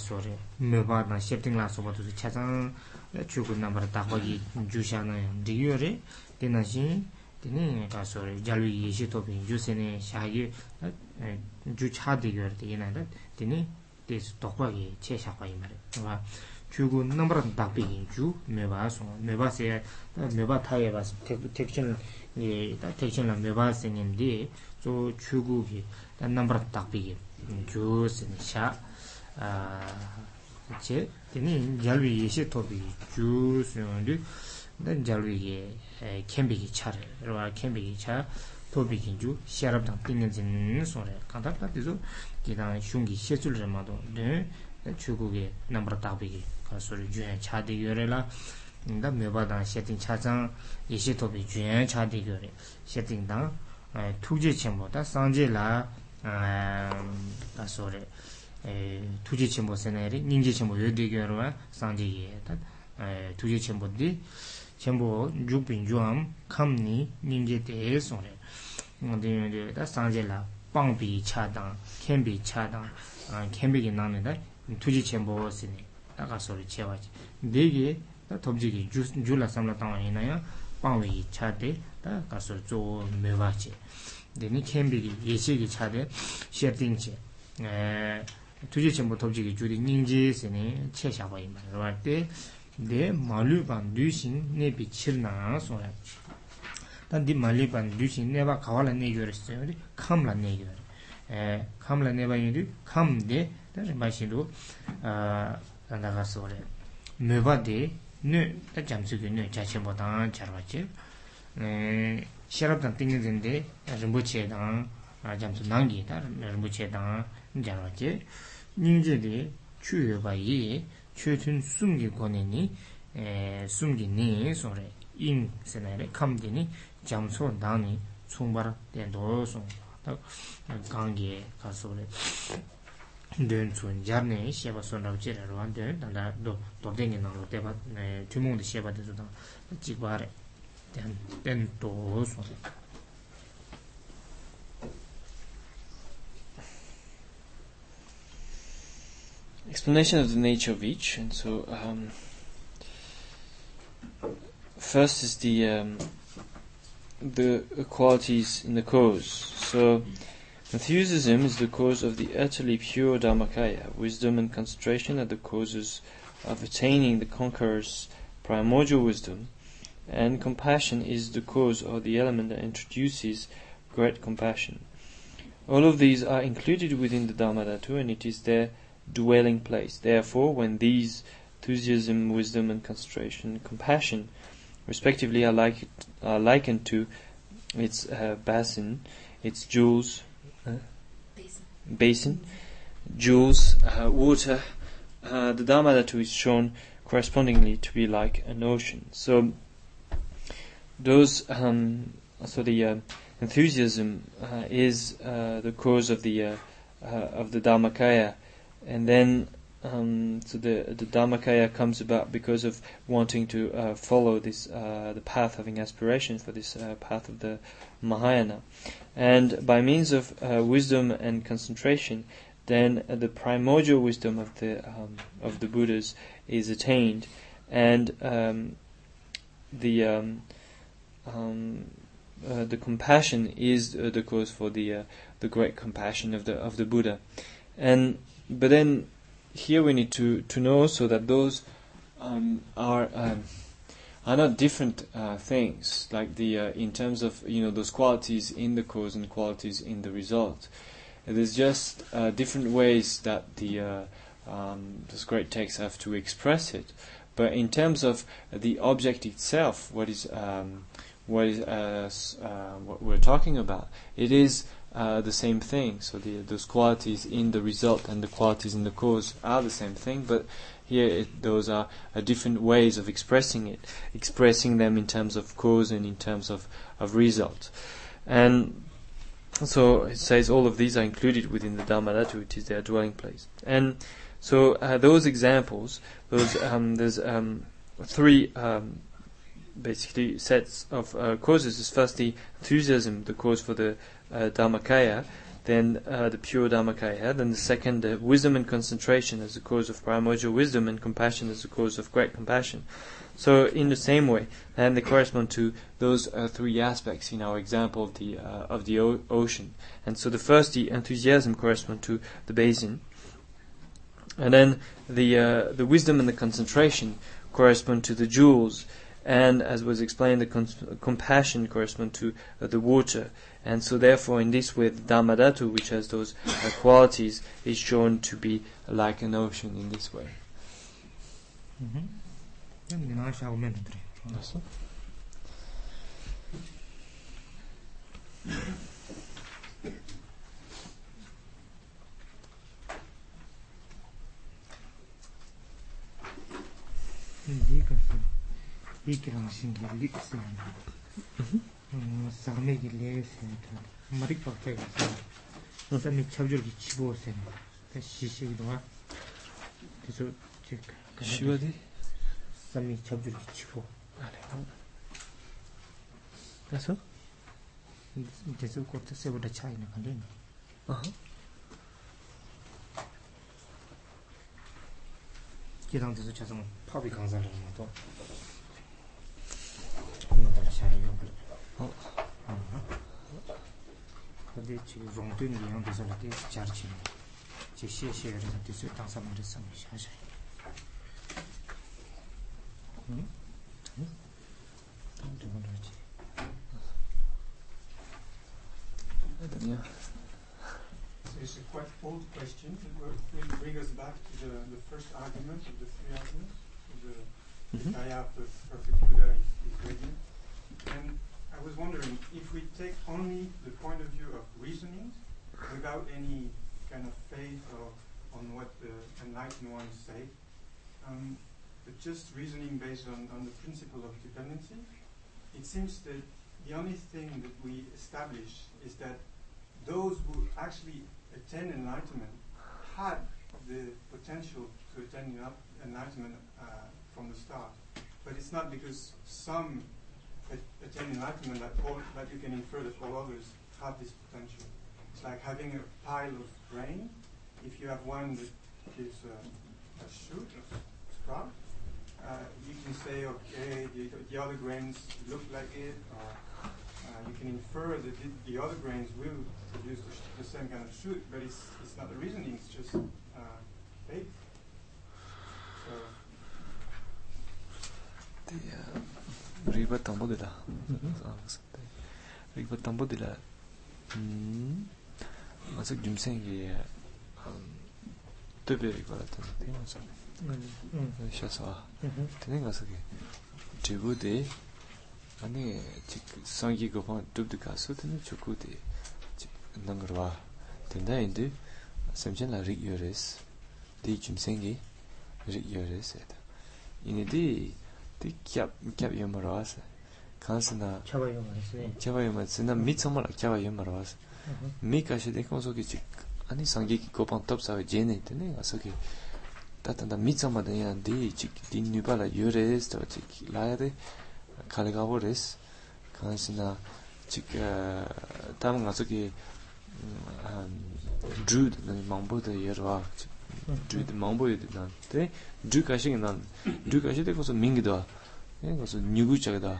sorry, Mubata, Shirting Lasso, what was the Chatan, Chuku number Tahoji, Jushana, Diure, Dinashin, Dininga, sorry, Jali, Shitopin, Jusene, Shahi, Juchadigur, the United, Dini, this Tokwagi, Cheshaway, right? Chugu number of Dapi, Ju, Mevas, Mevasia, Mevatayavas, protection, the protection of Mevas and MD, so Chugugi, the number of Dapi, Jews and Sha, the name Jalvi Shetobi, Jews, then Jalvi can be each other, or can be each other, Toby can do, share up the things in Sora, contact that is all, Gidan Shungi Shetul Ramado, then. Chugugi, number Tabi, Castle Juan Chadi Urela, the Mubada setting Chazan, Ishitobi Juan Chadi Uri, setting down, Tuji Chimbo, that's Sanjela, sorry, Tuji Chimbo Senari, Ninja Chimbo Yudigura, Sanji, Tuji Chimbo D, Chimbo, Jupin Juam, Kamni, Ninja de Sore, that's Sanjela, Bambi Chadan, Cambi Chadan, and Cambi Nanada. Tuji Chambo Sini, Akasori Chevach. Digi, the Tobjigi, Jula Samlatan inaya, Pangi Chate, the Casorzo Mevace. Then it can be Yeshigi Chade, Shetinche. Tuji Chambo Tobjigi, Judy Ninjas, and Cheshaway, right there. The Maluban Dusin, Nepi Chilnas, or that the Maluban Dusin never Kawala Negurist, Kamla Negur. Kamla never you do, come there. Bashido, Nagasore. Mubade, no, the Jamsuki, no, Chachabotan, Charache, Sharatan things in the Rambuche down, Jamsunangi, Rambuche down, Jarache, Ninja de, Chu by ye, chötün sumgi koneni sumgi ni sonra in senere kamdeni jamson dani sumbar den dosun da gange kasore den sun jarne sheba sonra chere ron den da do deni na lo teba tümün sheba de da cigbare den dosun explanation of the nature of each. And so first is the qualities in the cause. So enthusiasm is the cause of the utterly pure Dharmakaya, wisdom and concentration are the causes of attaining the conqueror's primordial wisdom, and compassion is the cause or the element that introduces great compassion. All of these are included within the Dharmadhatu, and it is their dwelling place. Therefore, when these enthusiasm, wisdom, and concentration, compassion, respectively, are likened to its basin, its jewels, jewels, water, the Dharmadhatu is shown correspondingly to be like an ocean. So, those, the enthusiasm is the cause of the Dharmakaya. And then, the Dharmakaya comes about because of wanting to follow this the path, having aspirations for this path of the Mahayana. And by means of wisdom and concentration, then the primordial wisdom of the Buddhas is attained, and the compassion is the cause for the great compassion of the Buddha. And but then, here we need to know also that those are not different things. Like the in terms of those qualities in the cause and qualities in the result. It is just different ways that the those great texts have to express it. But in terms of the object itself, what we're talking about, it is. The same thing. So those qualities in the result and the qualities in the cause are the same thing, but here those are different ways of expressing it, expressing them in terms of cause and in terms of result. And so it says all of these are included within the Dharmadhatu, which is their dwelling place. And so those examples, those there's three basically sets of causes. Is first the enthusiasm, the cause for the Dharmakaya, then the pure Dharmakaya, then the second, the wisdom and concentration as the cause of primordial wisdom, and compassion as the cause of great compassion. So in the same way, and they correspond to those three aspects in our example of the ocean. And so the first, the enthusiasm, corresponds to the basin, and then the wisdom and the concentration correspond to the jewels. And as was explained, the compassion corresponds to the water. And so therefore, in this way, the Dharmadhatu, which has those qualities, is shown to be like an ocean in this way. Mm-hmm. Mm-hmm. It's a quite old question. It will bring us back to the first argument of the three arguments. The Kaya of the perfect Buddha is radiant. And I was wondering, if we take only the point of view of reasoning, without any kind of faith or on what the enlightened ones say, but just reasoning based on the principle of dependency, it seems that the only thing that we establish is that those who actually attain enlightenment had the potential to attain enlightenment from the start. But it's not because some attain enlightenment that you can infer that all others have this potential. It's like having a pile of grain. If you have one that gives a shoot, a sprout, you can say, okay, the other grains look like it, or you can infer that the other grains will produce the same kind of shoot, but it's not the reasoning, it's just faith. So. Riva Tambodila. Riva Tambodila. Masuk jumsengi teberi kwarata. Tienasa. Shaswa. Tienasagi. Jibude. Ani chik sangi gopan dubdika sutene chukude. Nangarwa. Tenda indi samjela rigyores. Di jumsengi rigyores et. Inidi 디 캡캡 요마라스 칸스나 캡바요마스 나 미츠마라 캡바요마라스 미카시 데콘소기치 아니 상기기 고판톱사에 제네테네 아서기 따탄다 미츠마데야 디치 디뉴발라 유레스 토치 라야데 칼가보레스 칸스나 치카 담가서기 드루드 망보데 예르와 do the mambo you did not. They do cashing and do cashing because of Mingda. It was a new chagda.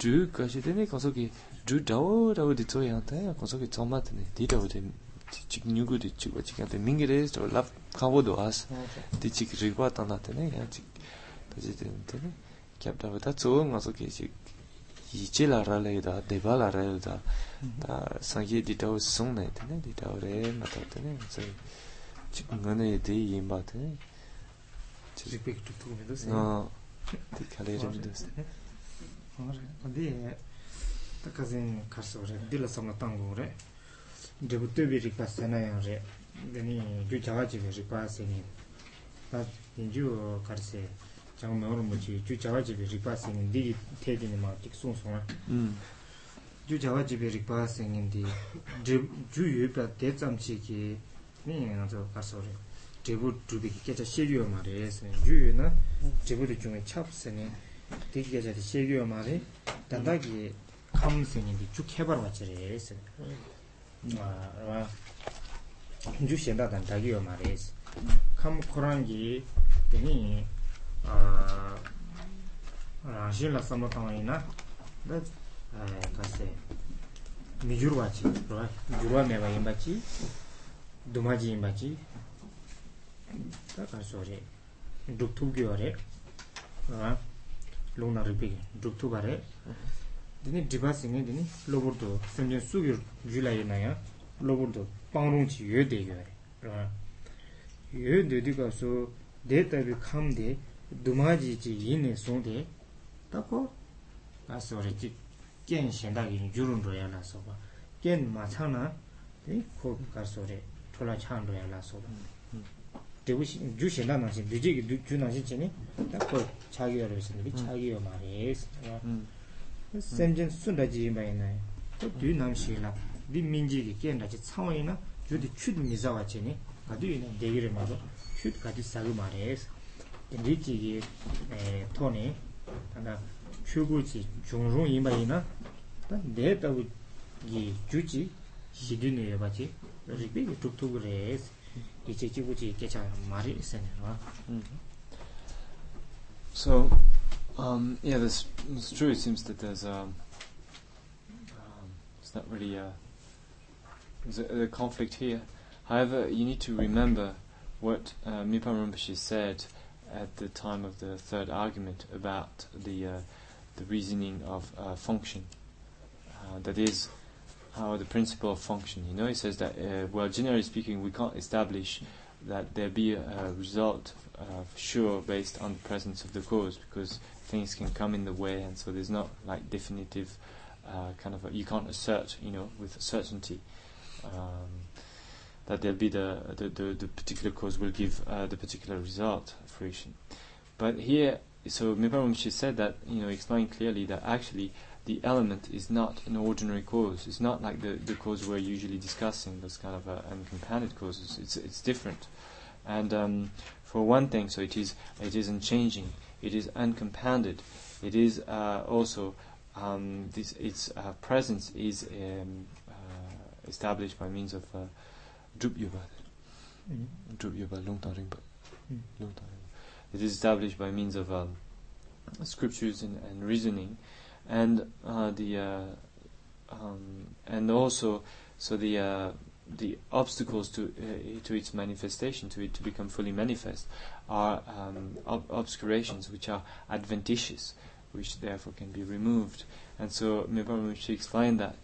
Do cashing also get do doubt out the toy and I also get some matin. Did out the chick new good chick what chicken the Mingres or love Kavodo us. The chick reward on that and chick does it kept out that so much okay chick. Ychila raleda, devala raleda. Sangi did out soon it and did out a matin. Ngane de yimba te. Respect to me those. No. Te kalere me those. Ode takazin kasore dilla samatango re. Debute bi ripasena yare. Deni ju jawaji bi ripaseni. Ta ju karse changme ormochi ju jawaji bi ripaseni di tedini ma tiksun sona. Ju jawaji bi ripaseni di ju yupa tetsamchi ki 네나도 가서리 제부 두비기 깨자 시리오 말에서 유유나 제부를 중에 찹스니 되게 자리 시리오 말에 단다기 감생인데 죽해버 맞지래서 아 주시한다 단다기요 말에서 감 코란기 되니 아 아실라 삼마탕이나 나 가세 미주르와치 그러나 미주르와메바 임바치 도마지 임바지 다가서래 독투교래 아 롱나르비 독투바래 드니 디바싱이 드니 로버도 선전 수교 줄라이나야 로버도 빵롱치 예대교래 아 예대디가서 데이터비 캄데 도마지지 인에 손데 딱고 아서래지 깬 신다기 줄은로야 나서봐 깬 마찬아 네 고가서래 토라 찬도야 나서도 되고시 주신다 나신 되게 주나신치니 딱그 자기여를 쓰는데 자기여 말에 선전 순다지 말이네 또 뒤남시라 민민지기 깬다지 상황이나 주디 슛 미자와치니 가도이는 대기를 말어 슛 가지 사고 말에 리치기 토니 하나 추구지 중롱이 말이나 내 따위 주지 시드니에 바치 리베 툭툭레스 이체치부지 깨차 마리 세네라 so yeah this it's true it seems that there's it's not really there's a conflict here. However, you need to remember what Mipham Rinpoche said at the time of the third argument about the reasoning of function, that is how the principle of function, you know, it says that, well, generally speaking, we can't establish that there be a result sure based on the presence of the cause, because things can come in the way, and so there's not like definitive you can't assert, you know, with certainty. that there'll be the particular cause will give the particular result of fruition. But here, so Mipham Rinpoche said that, explained clearly that actually the element is not an ordinary cause. It's not like the cause we're usually discussing, those kind of uncompanion causes. It's different. And for one thing, so it is unchanging. It is uncompounded. It is also its presence is established by means of Drubyubad. It is established by means of scriptures and reasoning, and and also so the obstacles to its manifestation, to it to become fully manifest, are obscurations, which are adventitious, which therefore can be removed. And so Mipham Rinpoche explained that,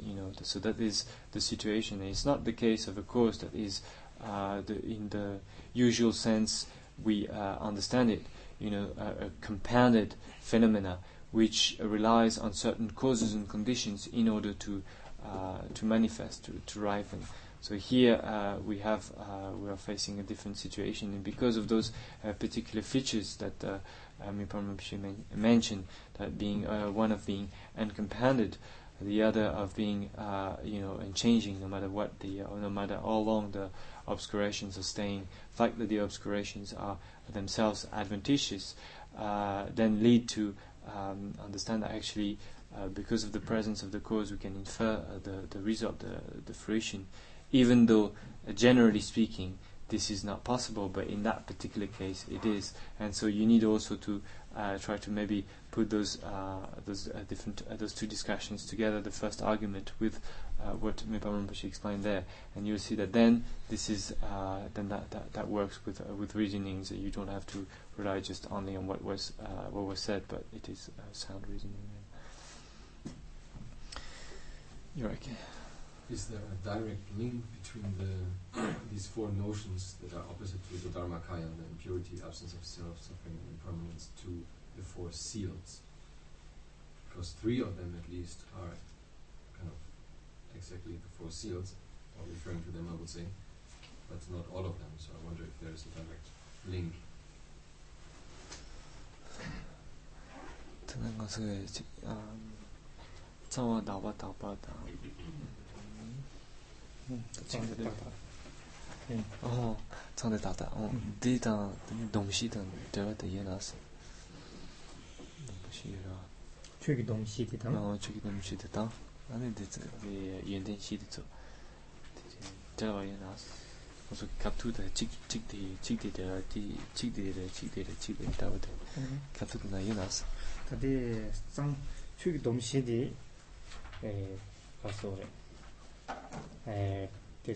so that is the situation. It's not the case of a cause that is in the usual sense we understand it, a compounded phenomena which relies on certain causes and conditions in order to manifest, to ripen. So here we are facing a different situation, and because of those particular features that Mipham Rinpoche mentioned, that being one of being uncompounded, the other of being unchanging, no matter how long the obscurations are staying. The fact that the obscurations are themselves adventitious then lead to understand that actually because of the presence of the cause we can infer the result, the fruition. Even though, generally speaking, this is not possible, but in that particular case, it is. And so you need also to try to maybe put those two discussions together. The first argument with what Mipham Rinpoche explained there, and you'll see that then this is that works with reasonings. You don't have to rely just only on what was said, but it is sound reasoning. You're right. Is there a direct link between these four notions that are opposite to the Dharmakaya, the impurity, absence of self, suffering, and impermanence, to the four seals? Because three of them, at least, are kind of exactly the four seals, or referring to them, I would say, but not all of them. So I wonder if there is a direct link. This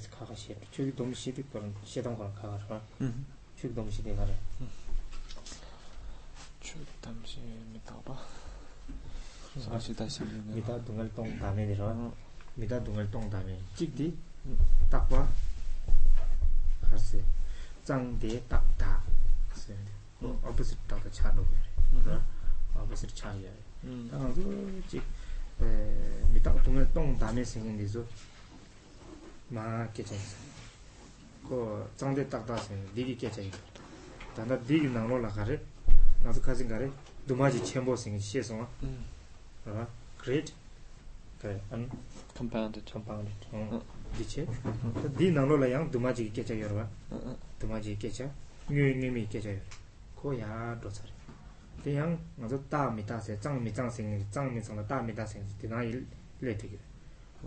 Kakashi, Chug Dom City, Shedong Kakara, Chug Dom City, Chug Dom City, Mitaba. So I should ask you, without Dungal Tong Dame, without Dungal Tong Dame, Chigdi, Tapa, Hase, Zang de Tapta, opposite Tata Chano, opposite Chaya. Without Dungal Tong Dame singing this. 마 깨졌어. 그 장대 딱 닿았어요. 네기 깨져요. 단다 네기 나로라 가래. 나도 가진 가래. 도마지 챔버싱 시에서. 아, 그래. 그래. 안 compounded. 그치? 네 나로라 양 도마지 깨져요. 도마지 깨져. 유님이 깨져요. 고야 도서래. 대양 나도 다 밑에서 장미장생이 다미다생 디나일 레트기.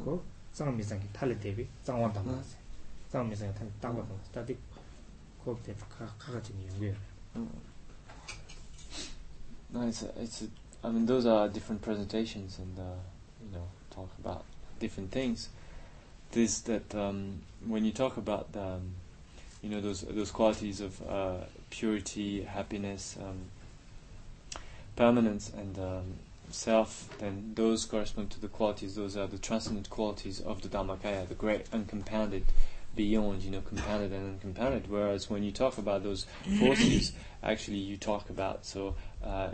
고 장미장이 탈레데비 장원담아 장미장이 탈 땅거든 스타디 코브데 카가진이 연결. I mean, those are different presentations and talk about different things. This that when you talk about the, those qualities of purity, happiness, permanence, and self, then those correspond to the qualities, those are the transcendent qualities of the Dharmakaya, the great uncompounded, beyond, compounded and uncompounded. Whereas when you talk about those forces, actually you talk about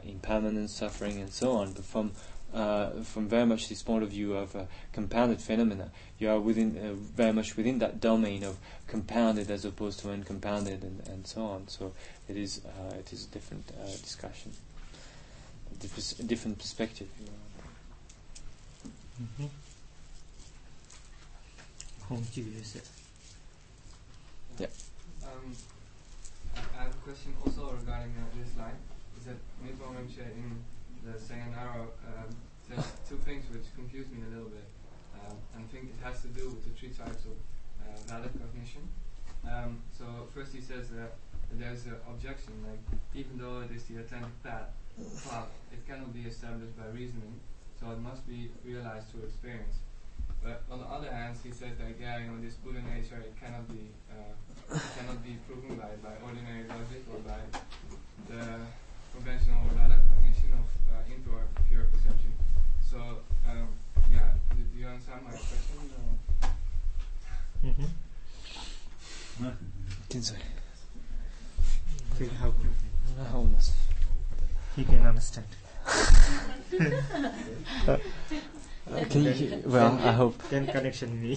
impermanence, suffering, and so on, but from from very much this point of view of compounded phenomena. You are within very much within that domain of compounded as opposed to uncompounded, and so on. So it is a different discussion, a different perspective. Mm-hmm. Yeah. I have a question also regarding this line. Is that Mipham Rinpoche in the Sayonara says two things which confuse me a little bit. I think it has to do with the three types of valid cognition. So first he says that there's an objection, like even though it is the authentic path, it cannot be established by reasoning, so it must be realized through experience. But on the other hand, he says that this Buddha nature, it cannot be proven by ordinary logic or by the conventional valid cognition of impure perception. So do you understand my question? He can understand. I hope. Then connection me.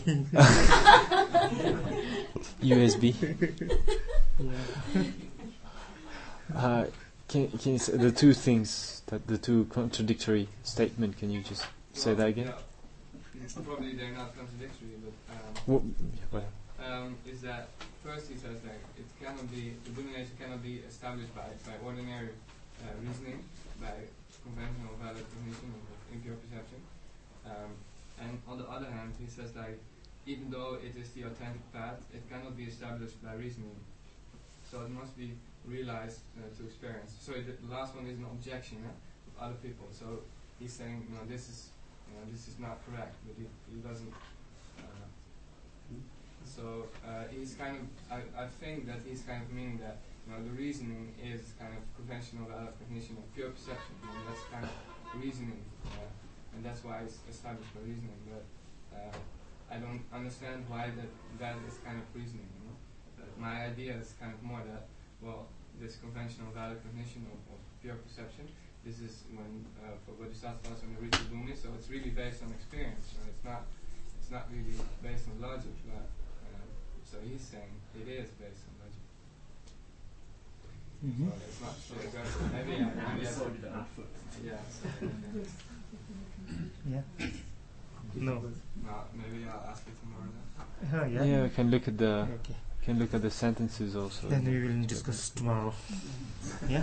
USB. Can you say the two things, that the two contradictory statement? Can you just say that again? Yeah. Probably they're not contradictory, but is that first he says that it cannot be, the domination cannot be established by ordinary reasoning, by conventional valid cognition of impure perception. And on the other hand, he says like, even though it is the authentic path, it cannot be established by reasoning, so it must be realized to experience. So the last one is an objection of other people. So he's saying, this is not correct, but he doesn't. He's kind of, I think that he's kind of meaning that the reasoning is kind of conventional valid cognition of pure perception, and that's kind of reasoning. And that's why it's established by reasoning, but I don't understand why that is kind of reasoning. But my idea is kind of more that, this conventional valid cognition of pure perception, this is when for bodhisattvas and the ritual Buddhists, so it's really based on experience. It's not really based on logic. But, so he's saying it is based on logic. Mm-hmm. So it's not sure. Maybe. Yeah. No. Maybe I'll ask you tomorrow then. Yeah. We can look at the sentences also. Then we will discuss tomorrow. Yeah.